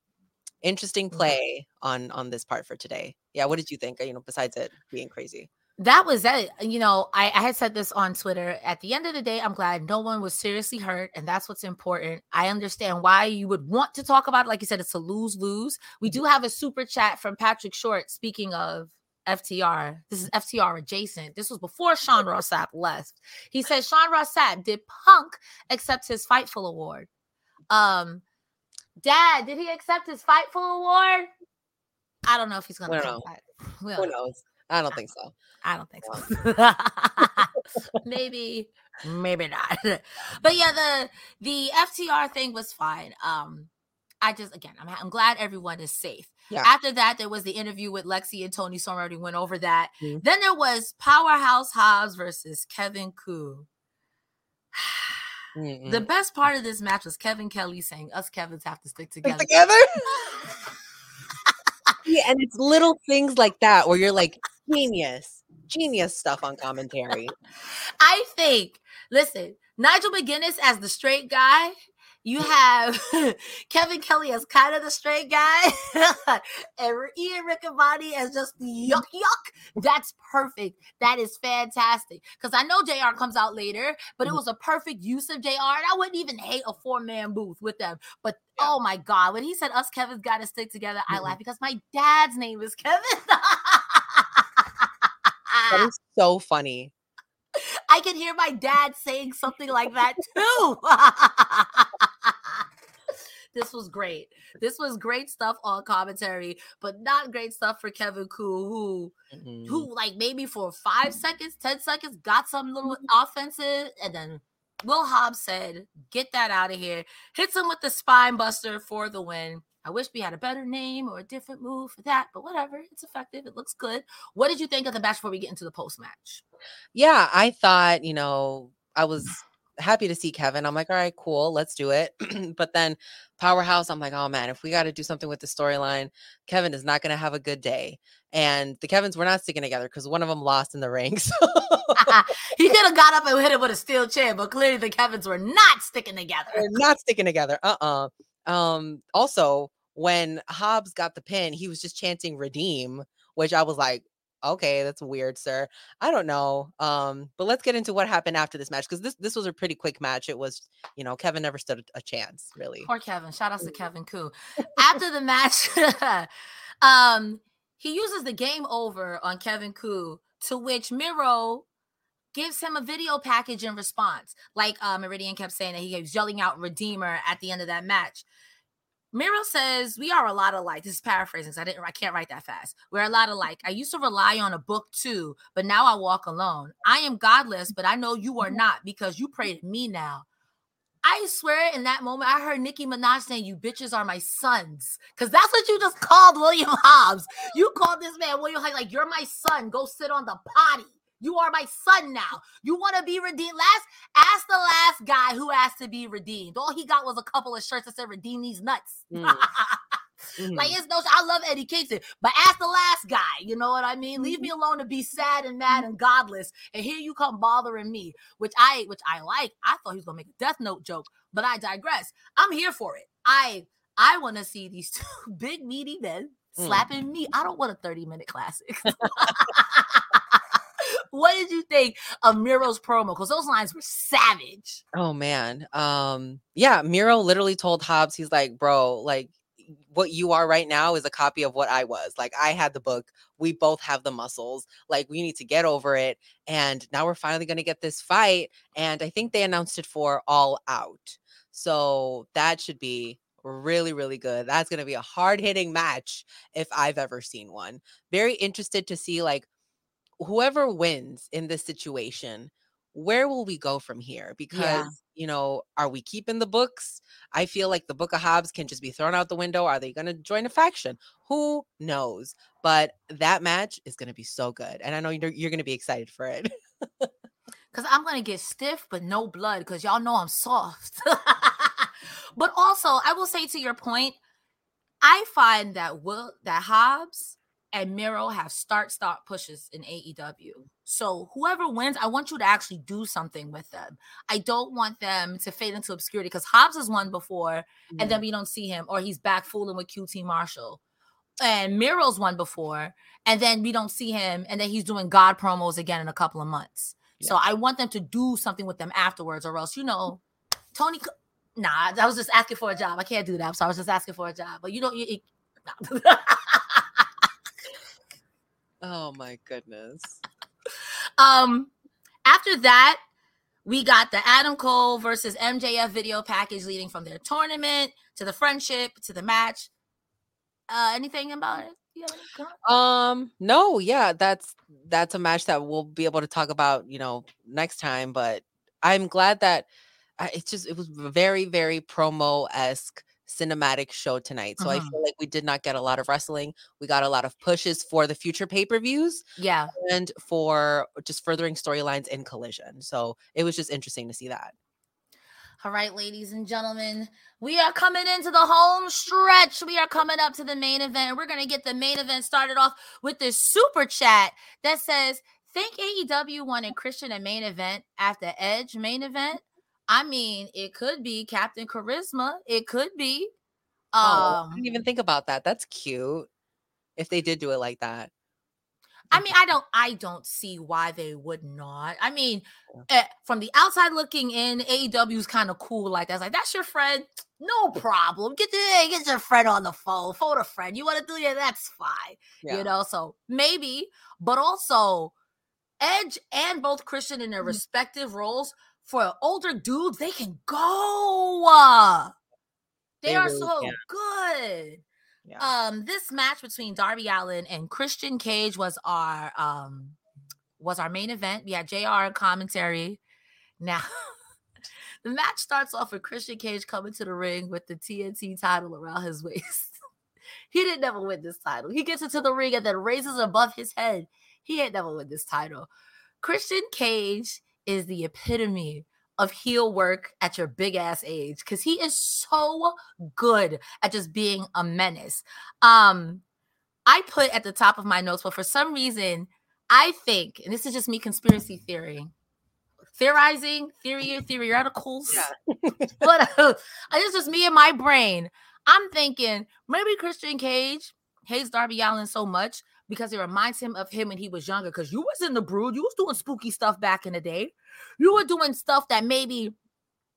interesting play on this part for today. Yeah. What did you think? Besides it being crazy. That was it. I had said this on Twitter. At the end of the day, I'm glad no one was seriously hurt, and that's what's important. I understand why you would want to talk about it. Like you said, it's a lose-lose. We do have a super chat from Patrick Short. Speaking of FTR, this is FTR adjacent. This was before Sean Ross Sapp left. He said, Sean Ross Sapp, did Punk accept his Fightful award? Dad, did he accept his Fightful award? I don't know if he's going to do that. Who knows? I don't think so. I don't think so. Maybe not. But yeah, the FTR thing was fine. I'm glad everyone is safe. Yeah. After that, there was the interview with Lexi and Tony Storm. Already went over that. Mm-hmm. Then there was Powerhouse Hobbs versus Kevin Kelly. The best part of this match was Kevin Kelly saying, "Us Kevins have to stick together." Yeah, and it's little things like that where you're like, genius stuff on commentary. I think, listen, Nigel McGuinness as the straight guy, you have Kevin Kelly as kind of the straight guy, and Ian Riccaboni as just the yuck. That's perfect. That is fantastic. Because I know JR comes out later, but it was a perfect use of JR, and I wouldn't even hate a 4-man booth with them. But oh my God, when he said us Kevin's got to stick together, I laughed because my dad's name is Kevin. That is so funny. I can hear my dad saying something like that too. This was great. This was great stuff on commentary, but not great stuff for Kevin Kelly, who like maybe for 5 seconds, 10 seconds, got some little offensive, and then Will Hobbs said, "Get that out of here." Hits him with the spine buster for the win. I wish we had a better name or a different move for that, but whatever. It's effective. It looks good. What did you think of the match before we get into the post-match? Yeah, I thought, I was happy to see Kevin. I'm like, all right, cool. Let's do it. But then Powerhouse, I'm like, oh man, if we got to do something with the storyline, Kevin is not going to have a good day. And the Kevins were not sticking together because one of them lost in the ring. So. He could have got up and hit him with a steel chair, but clearly the Kevins were not sticking together. They're not sticking together. Also, when Hobbs got the pin, he was just chanting redeem, which I was like, okay, that's weird, sir. I don't know. But let's get into what happened after this match, because this was a pretty quick match. It was, Kevin never stood a chance, really. Poor Kevin. Shout out to Kevin Kelly. After the match, he uses the game over on Kevin Kelly, to which Miro gives him a video package in response. Like Iridian kept saying that he was yelling out Redeemer at the end of that match. Miro says, "We are a lot alike." This is paraphrasing because I can't write that fast. "We're a lot alike. I used to rely on a book too, but now I walk alone. I am godless, but I know you are not because you pray to me now." I swear in that moment, I heard Nicki Minaj saying, "You bitches are my sons." Because that's what you just called William Hobbs. You called this man William Hobbs, like, "You're my son. Go sit on the potty. You are my son now. You want to be redeemed?" Ask the last guy who asked to be redeemed. All he got was a couple of shirts that said "Redeem these nuts." Like, it's no. I love Eddie Kingston, but ask the last guy. You know what I mean? Leave me alone to be sad and mad and godless, and here you come bothering me, which I like. I thought he was gonna make a Death Note joke, but I digress. I'm here for it. I want to see these two big meaty men slapping me. I don't want a 30-minute classic. What did you think of Miro's promo? Because those lines were savage. Oh, man. Yeah, Miro literally told Hobbs, he's like, bro, like, what you are right now is a copy of what I was. Like, I had the book. We both have the muscles. Like, we need to get over it. And now we're finally going to get this fight. And I think they announced it for All Out. So that should be really, really good. That's going to be a hard-hitting match if I've ever seen one. Very interested to see, like, whoever wins in this situation, where will we go from here? Because, you know, are we keeping the books? I feel like the Book of Hobbs can just be thrown out the window. Are they going to join a faction? Who knows? But that match is going to be so good. And I know you're going to be excited for it. Because I'm going to get stiff, but no blood, because y'all know I'm soft. But also, I will say to your point, I find that that Hobbs and Miro have start pushes in AEW. So whoever wins, I want you to actually do something with them. I don't want them to fade into obscurity, because Hobbs has won before and then we don't see him, or he's back fooling with QT Marshall. And Miro's won before and then we don't see him, and then he's doing God promos again in a couple of months. Yeah. So I want them to do something with them afterwards, or else, you know, Tony... Nah, I was just asking for a job. I can't do that. So I was just asking for a job. But you don't... Nah. Oh, my goodness. After that, we got the Adam Cole versus MJF video package, leading from their tournament to the friendship to the match. Anything about it? No, yeah, that's a match that we'll be able to talk about, you know, next time. But I'm glad that it was very, very promo-esque cinematic show tonight. So I feel like we did not get a lot of wrestling. We got a lot of pushes for the future pay-per-views. Yeah. And for just furthering storylines in Collision. So it was just interesting to see that. All right, ladies and gentlemen, we are coming into the home stretch. We are coming up to the main event. We're going to get the main event started off with this super chat that says, think AEW wanted Christian a main event after Edge main event? I mean, it could be Captain Charisma. It could be. I didn't even think about that. That's cute. If they did do it like that. I mean, I don't see why they would not. I mean, from the outside looking in, AEW is kind of cool like that. It's like, that's your friend. No problem. Get your friend on the phone. Phone a friend. You want to do that? That's fine. Yeah. You know, so maybe. But also, Edge and both Christian in their respective roles, for older dudes, they can go. They are really so good. Yeah. This match between Darby Allin and Christian Cage was our main event. We had JR and commentary. Now, the match starts off with Christian Cage coming to the ring with the TNT title around his waist. He didn't never win this title. He gets into the ring and then raises above his head. He ain't never win this title. Christian Cage is the epitome of heel work at your big ass age, because he is so good at just being a menace. I put at the top of my notes, but for some reason, I think, and this is just me conspiracy theorizing, but it's just me and my brain. I'm thinking maybe Christian Cage hates Darby Allin so much because it reminds him of him when he was younger. Because you was in the Brood. You was doing spooky stuff back in the day. You were doing stuff that maybe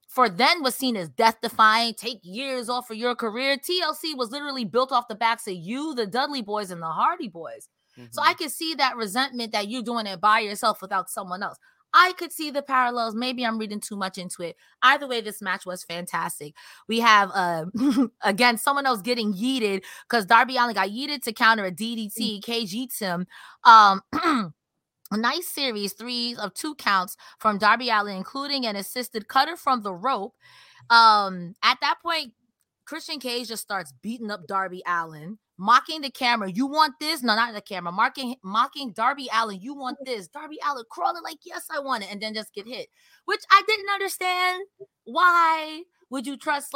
for then was seen as death-defying. Take years off of your career. TLC was literally built off the backs of you, the Dudley Boys, and the Hardy Boys. Mm-hmm. So I could see that resentment that you're doing it by yourself without someone else. I could see the parallels. Maybe I'm reading too much into it. Either way, this match was fantastic. We have, again, someone else getting yeeted because Darby Allin got yeeted to counter a DDT. Cage yeets him. A nice series, 3 of 2 counts from Darby Allin, including an assisted cutter from the rope. At that point, Christian Cage just starts beating up Darby Allin, mocking the camera. You want this? No, not the camera. Mocking Darby Allin. You want this? Darby Allin crawling like, yes, I want it. And then just get hit, which I didn't understand. Why would you trust,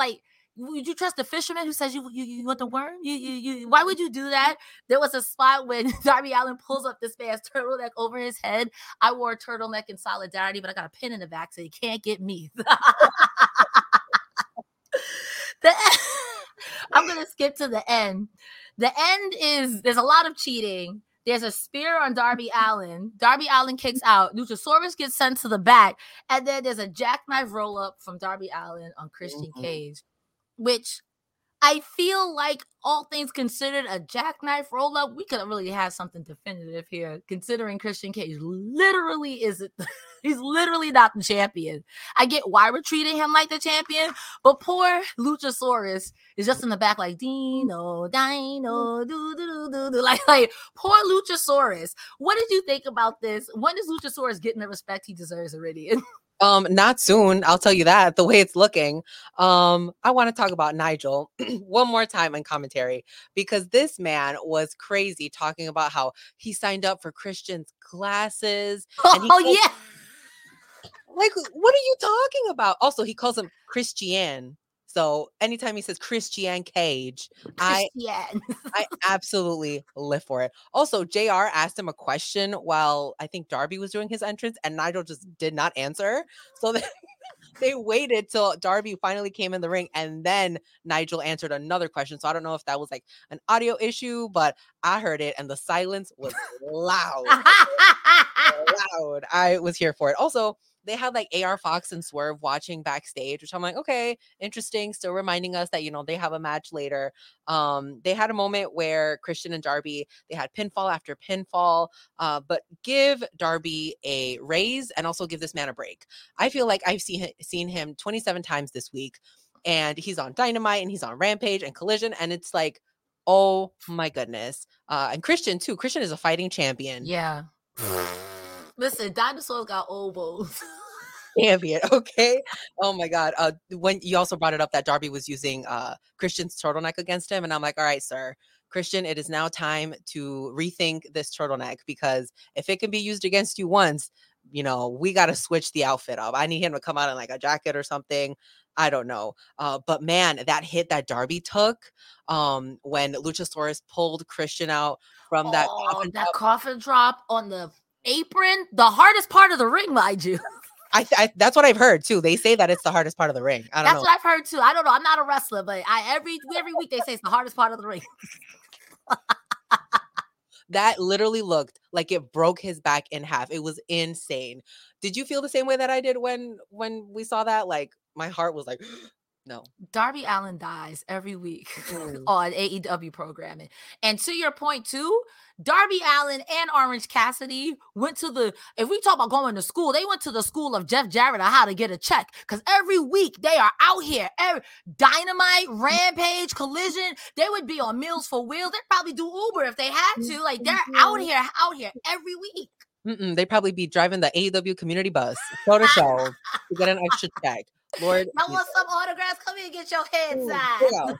the fisherman who says you want the worm? You why would you do that? There was a spot when Darby Allin pulls up this man's turtleneck over his head. I wore a turtleneck in solidarity, but I got a pin in the back, so you can't get me. I'm going to skip to the end. The end is, there's a lot of cheating. There's a spear on Darby Allin. Darby Allin kicks out. Luchasaurus gets sent to the back. And then there's a jackknife roll-up from Darby Allin on Christian Cage, which I feel like, all things considered, a jackknife roll-up, we could really have something definitive here, considering Christian Cage literally isn't. He's literally not the champion. I get why we're treating him like the champion, but poor Luchasaurus is just in the back like, Dino, Dino, do-do-do-do-do. Like, poor Luchasaurus. What did you think about this? When is Luchasaurus getting the respect he deserves already? Not soon. I'll tell you that, the way it's looking. I want to talk about Nigel one more time in commentary, because this man was crazy talking about how he signed up for Christian's classes. Like, what are you talking about? Also, he calls him Christian. So anytime he says Christian Cage, I absolutely live for it. Also, JR asked him a question while I think Darby was doing his entrance, and Nigel just did not answer. So they waited till Darby finally came in the ring, and then Nigel answered another question. So I don't know if that was like an audio issue, but I heard it, and the silence was loud. I was here for it. Also, they had like AR Fox and Swerve watching backstage, which I'm like, okay, interesting. Still reminding us that, you know, they have a match later. They had a moment where Christian and Darby, they had pinfall after pinfall, but give Darby a raise and also give this man a break. I feel like I've seen him 27 times this week, and he's on Dynamite and he's on Rampage and Collision. And it's like, oh my goodness. And Christian too. Christian is a fighting champion. Yeah. Listen, dinosaurs got elbows. Ambient, okay. Oh my God. When you also brought it up that Darby was using Christian's turtleneck against him, and I'm like, all right, sir, Christian, it is now time to rethink this turtleneck, because if it can be used against you once, you know, we got to switch the outfit up. I need him to come out in like a jacket or something. I don't know. But man, that hit that Darby took when Luchasaurus pulled Christian out from that coffin drop on the apron, the hardest part of the ring, mind you. I that's what I've heard too. They say that it's the hardest part of the ring. I don't know. That's what I've heard too. I don't know. I'm not a wrestler, but every week they say it's the hardest part of the ring. That literally looked like it broke his back in half. It was insane. Did you feel the same way that I did when we saw that? Like, my heart was like, no. Darby Allin dies every week on AEW programming. And to your point too, Darby Allin and Orange Cassidy went to the, if we talk about going to school, they went to the school of Jeff Jarrett on how to get a check. Because every week they are out here. Dynamite, Rampage, Collision. They would be on Meals for Wheels. They'd probably do Uber if they had to. Like, they're out here every week. They'd probably be driving the AEW community bus, show to show, to get an extra check. Lord, I want some autographs. Come here and get your head signed.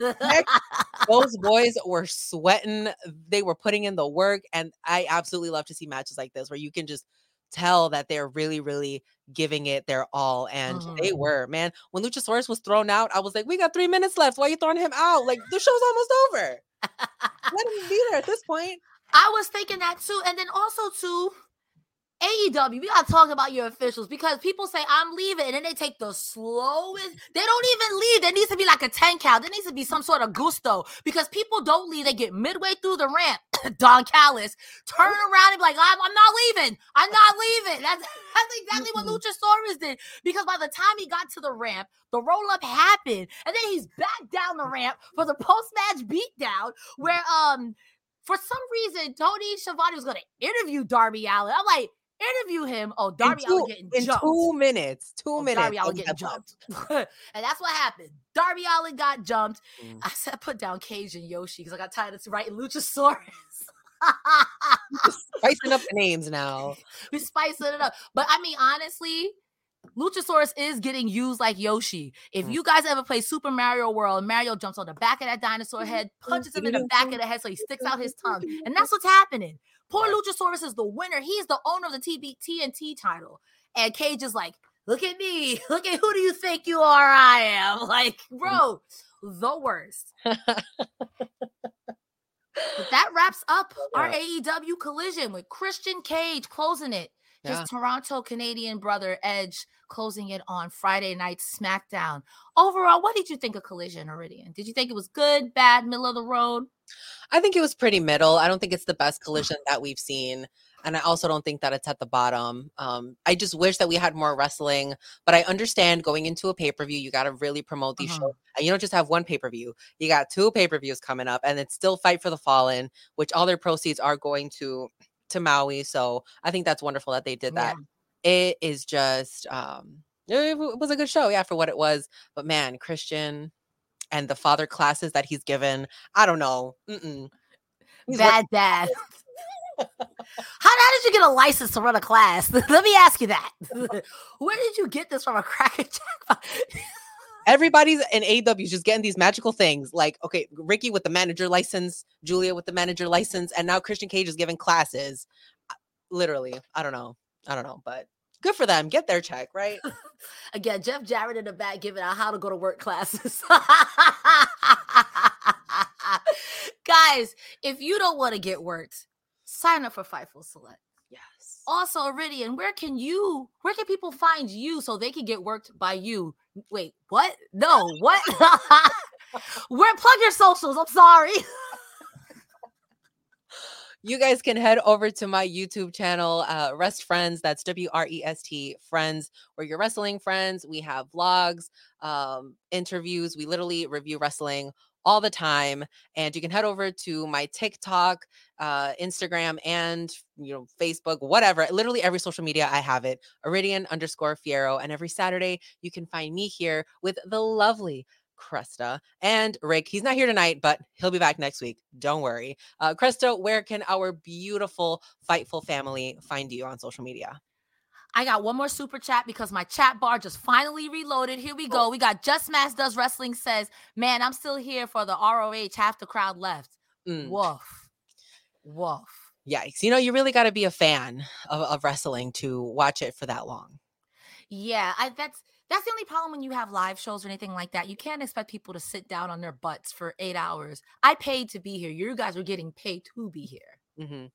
Those boys were sweating. They were putting in the work. And I absolutely love to see matches like this where you can just tell that they're really, really giving it their all. And they were, man. When Luchasaurus was thrown out, I was like, we got 3 minutes left. Why are you throwing him out? Like, the show's almost over. Let him be there at this point. I was thinking that too. And then also too, AEW, we gotta talk about your officials, because people say I'm leaving, and then they take the slowest. They don't even leave. There needs to be like a 10 count. There needs to be some sort of gusto, because people don't leave. They get midway through the ramp. Don Callis turn around and be like, I'm not leaving. I'm not leaving. That's exactly what Luchasaurus did, because by the time he got to the ramp, the roll up happened, and then he's back down the ramp for the post match beatdown where for some reason Tony Schiavone was gonna interview Darby Allin. I'm like, interview him. Oh, Darby Allin getting jumped. In 2 minutes. Darby Allin getting jumped. And that's what happened. Darby Allin got jumped. I said, put down Cage and Yoshi, because I got tired of writing Luchasaurus. Spicing up the names now. We're spicing it up. But I mean, honestly, Luchasaurus is getting used like Yoshi. If you guys ever play Super Mario World, Mario jumps on the back of that dinosaur head, punches him in the back of the head so he sticks out his tongue. And that's what's happening. Poor Luchasaurus is the winner. He is the owner of the TNT title. And Cage is like, look at me. Look at who do you think you are? I am. Like, bro, the worst. But that wraps up our AEW Collision with Christian Cage closing it. His Toronto Canadian brother Edge closing it on Friday night SmackDown. Overall, what did you think of Collision, Iridian? Did you think it was good, bad, middle of the road? I think it was pretty middle. I don't think it's the best Collision that we've seen. And I also don't think that it's at the bottom. I just wish that we had more wrestling, but I understand going into a pay-per-view, you got to really promote these shows. And you don't just have one pay-per-view. You got two pay-per-views coming up, and it's still Fight for the Fallen, which all their proceeds are going to Maui. So I think that's wonderful that they did that. Yeah. It is just, it was a good show. Yeah, for what it was. But man, Christian and the father classes that he's given, I don't know. Badass. How did you get a license to run a class? Let me ask you that. Where did you get this from? A cracking jackpot? Everybody's in AEW just getting these magical things. Like, okay, Ricky with the manager license, Julia with the manager license, and now Christian Cage is giving classes. Literally, I don't know, but good for them. Get their check, right? Again, Jeff Jarrett in the back giving out how to go to work classes. Guys, if you don't want to get worked, sign up for Fightful Select. Yes. Also, Iridian, where can people find you so they can get worked by you? Wait, what? No, what? Plug your socials. I'm sorry. You guys can head over to my YouTube channel, Rest Friends. That's WREST Friends, where you're wrestling friends. We have vlogs, interviews. We literally review wrestling all the time. And you can head over to my TikTok, Instagram, and Facebook, whatever. Literally every social media, I have it. Iridian_Fierro. And every Saturday, you can find me here with the lovely Cresta and Rick. He's not here tonight, but he'll be back next week. Don't worry. Cresta, where can our beautiful Fightful family find you on social media? I got one more super chat because my chat bar just finally reloaded. Here we go. We got Just Mass Does Wrestling says, man, I'm still here for the ROH. Half the crowd left. Woof. Yikes. You really got to be a fan of wrestling to watch it for that long. Yeah, that's the only problem when you have live shows or anything like that. You can't expect people to sit down on their butts for 8 hours. I paid to be here. You guys were getting paid to be here. Mm-hmm.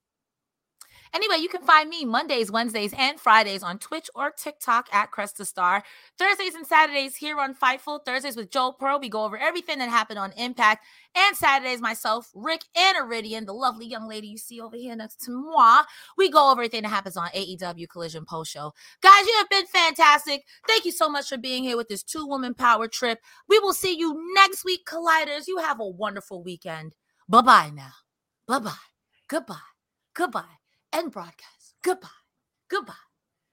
Anyway, you can find me Mondays, Wednesdays, and Fridays on Twitch or TikTok at Cresta Starr. Thursdays and Saturdays here on Fightful. Thursdays with Joel Pearl. We go over everything that happened on Impact. And Saturdays, myself, Rick, and Iridian, the lovely young lady you see over here next to moi. We go over everything that happens on AEW Collision Post Show. Guys, you have been fantastic. Thank you so much for being here with this two-woman power trip. We will see you next week, Colliders. You have a wonderful weekend. Bye-bye now. Bye-bye. Goodbye. Goodbye. End broadcast. Goodbye. Goodbye.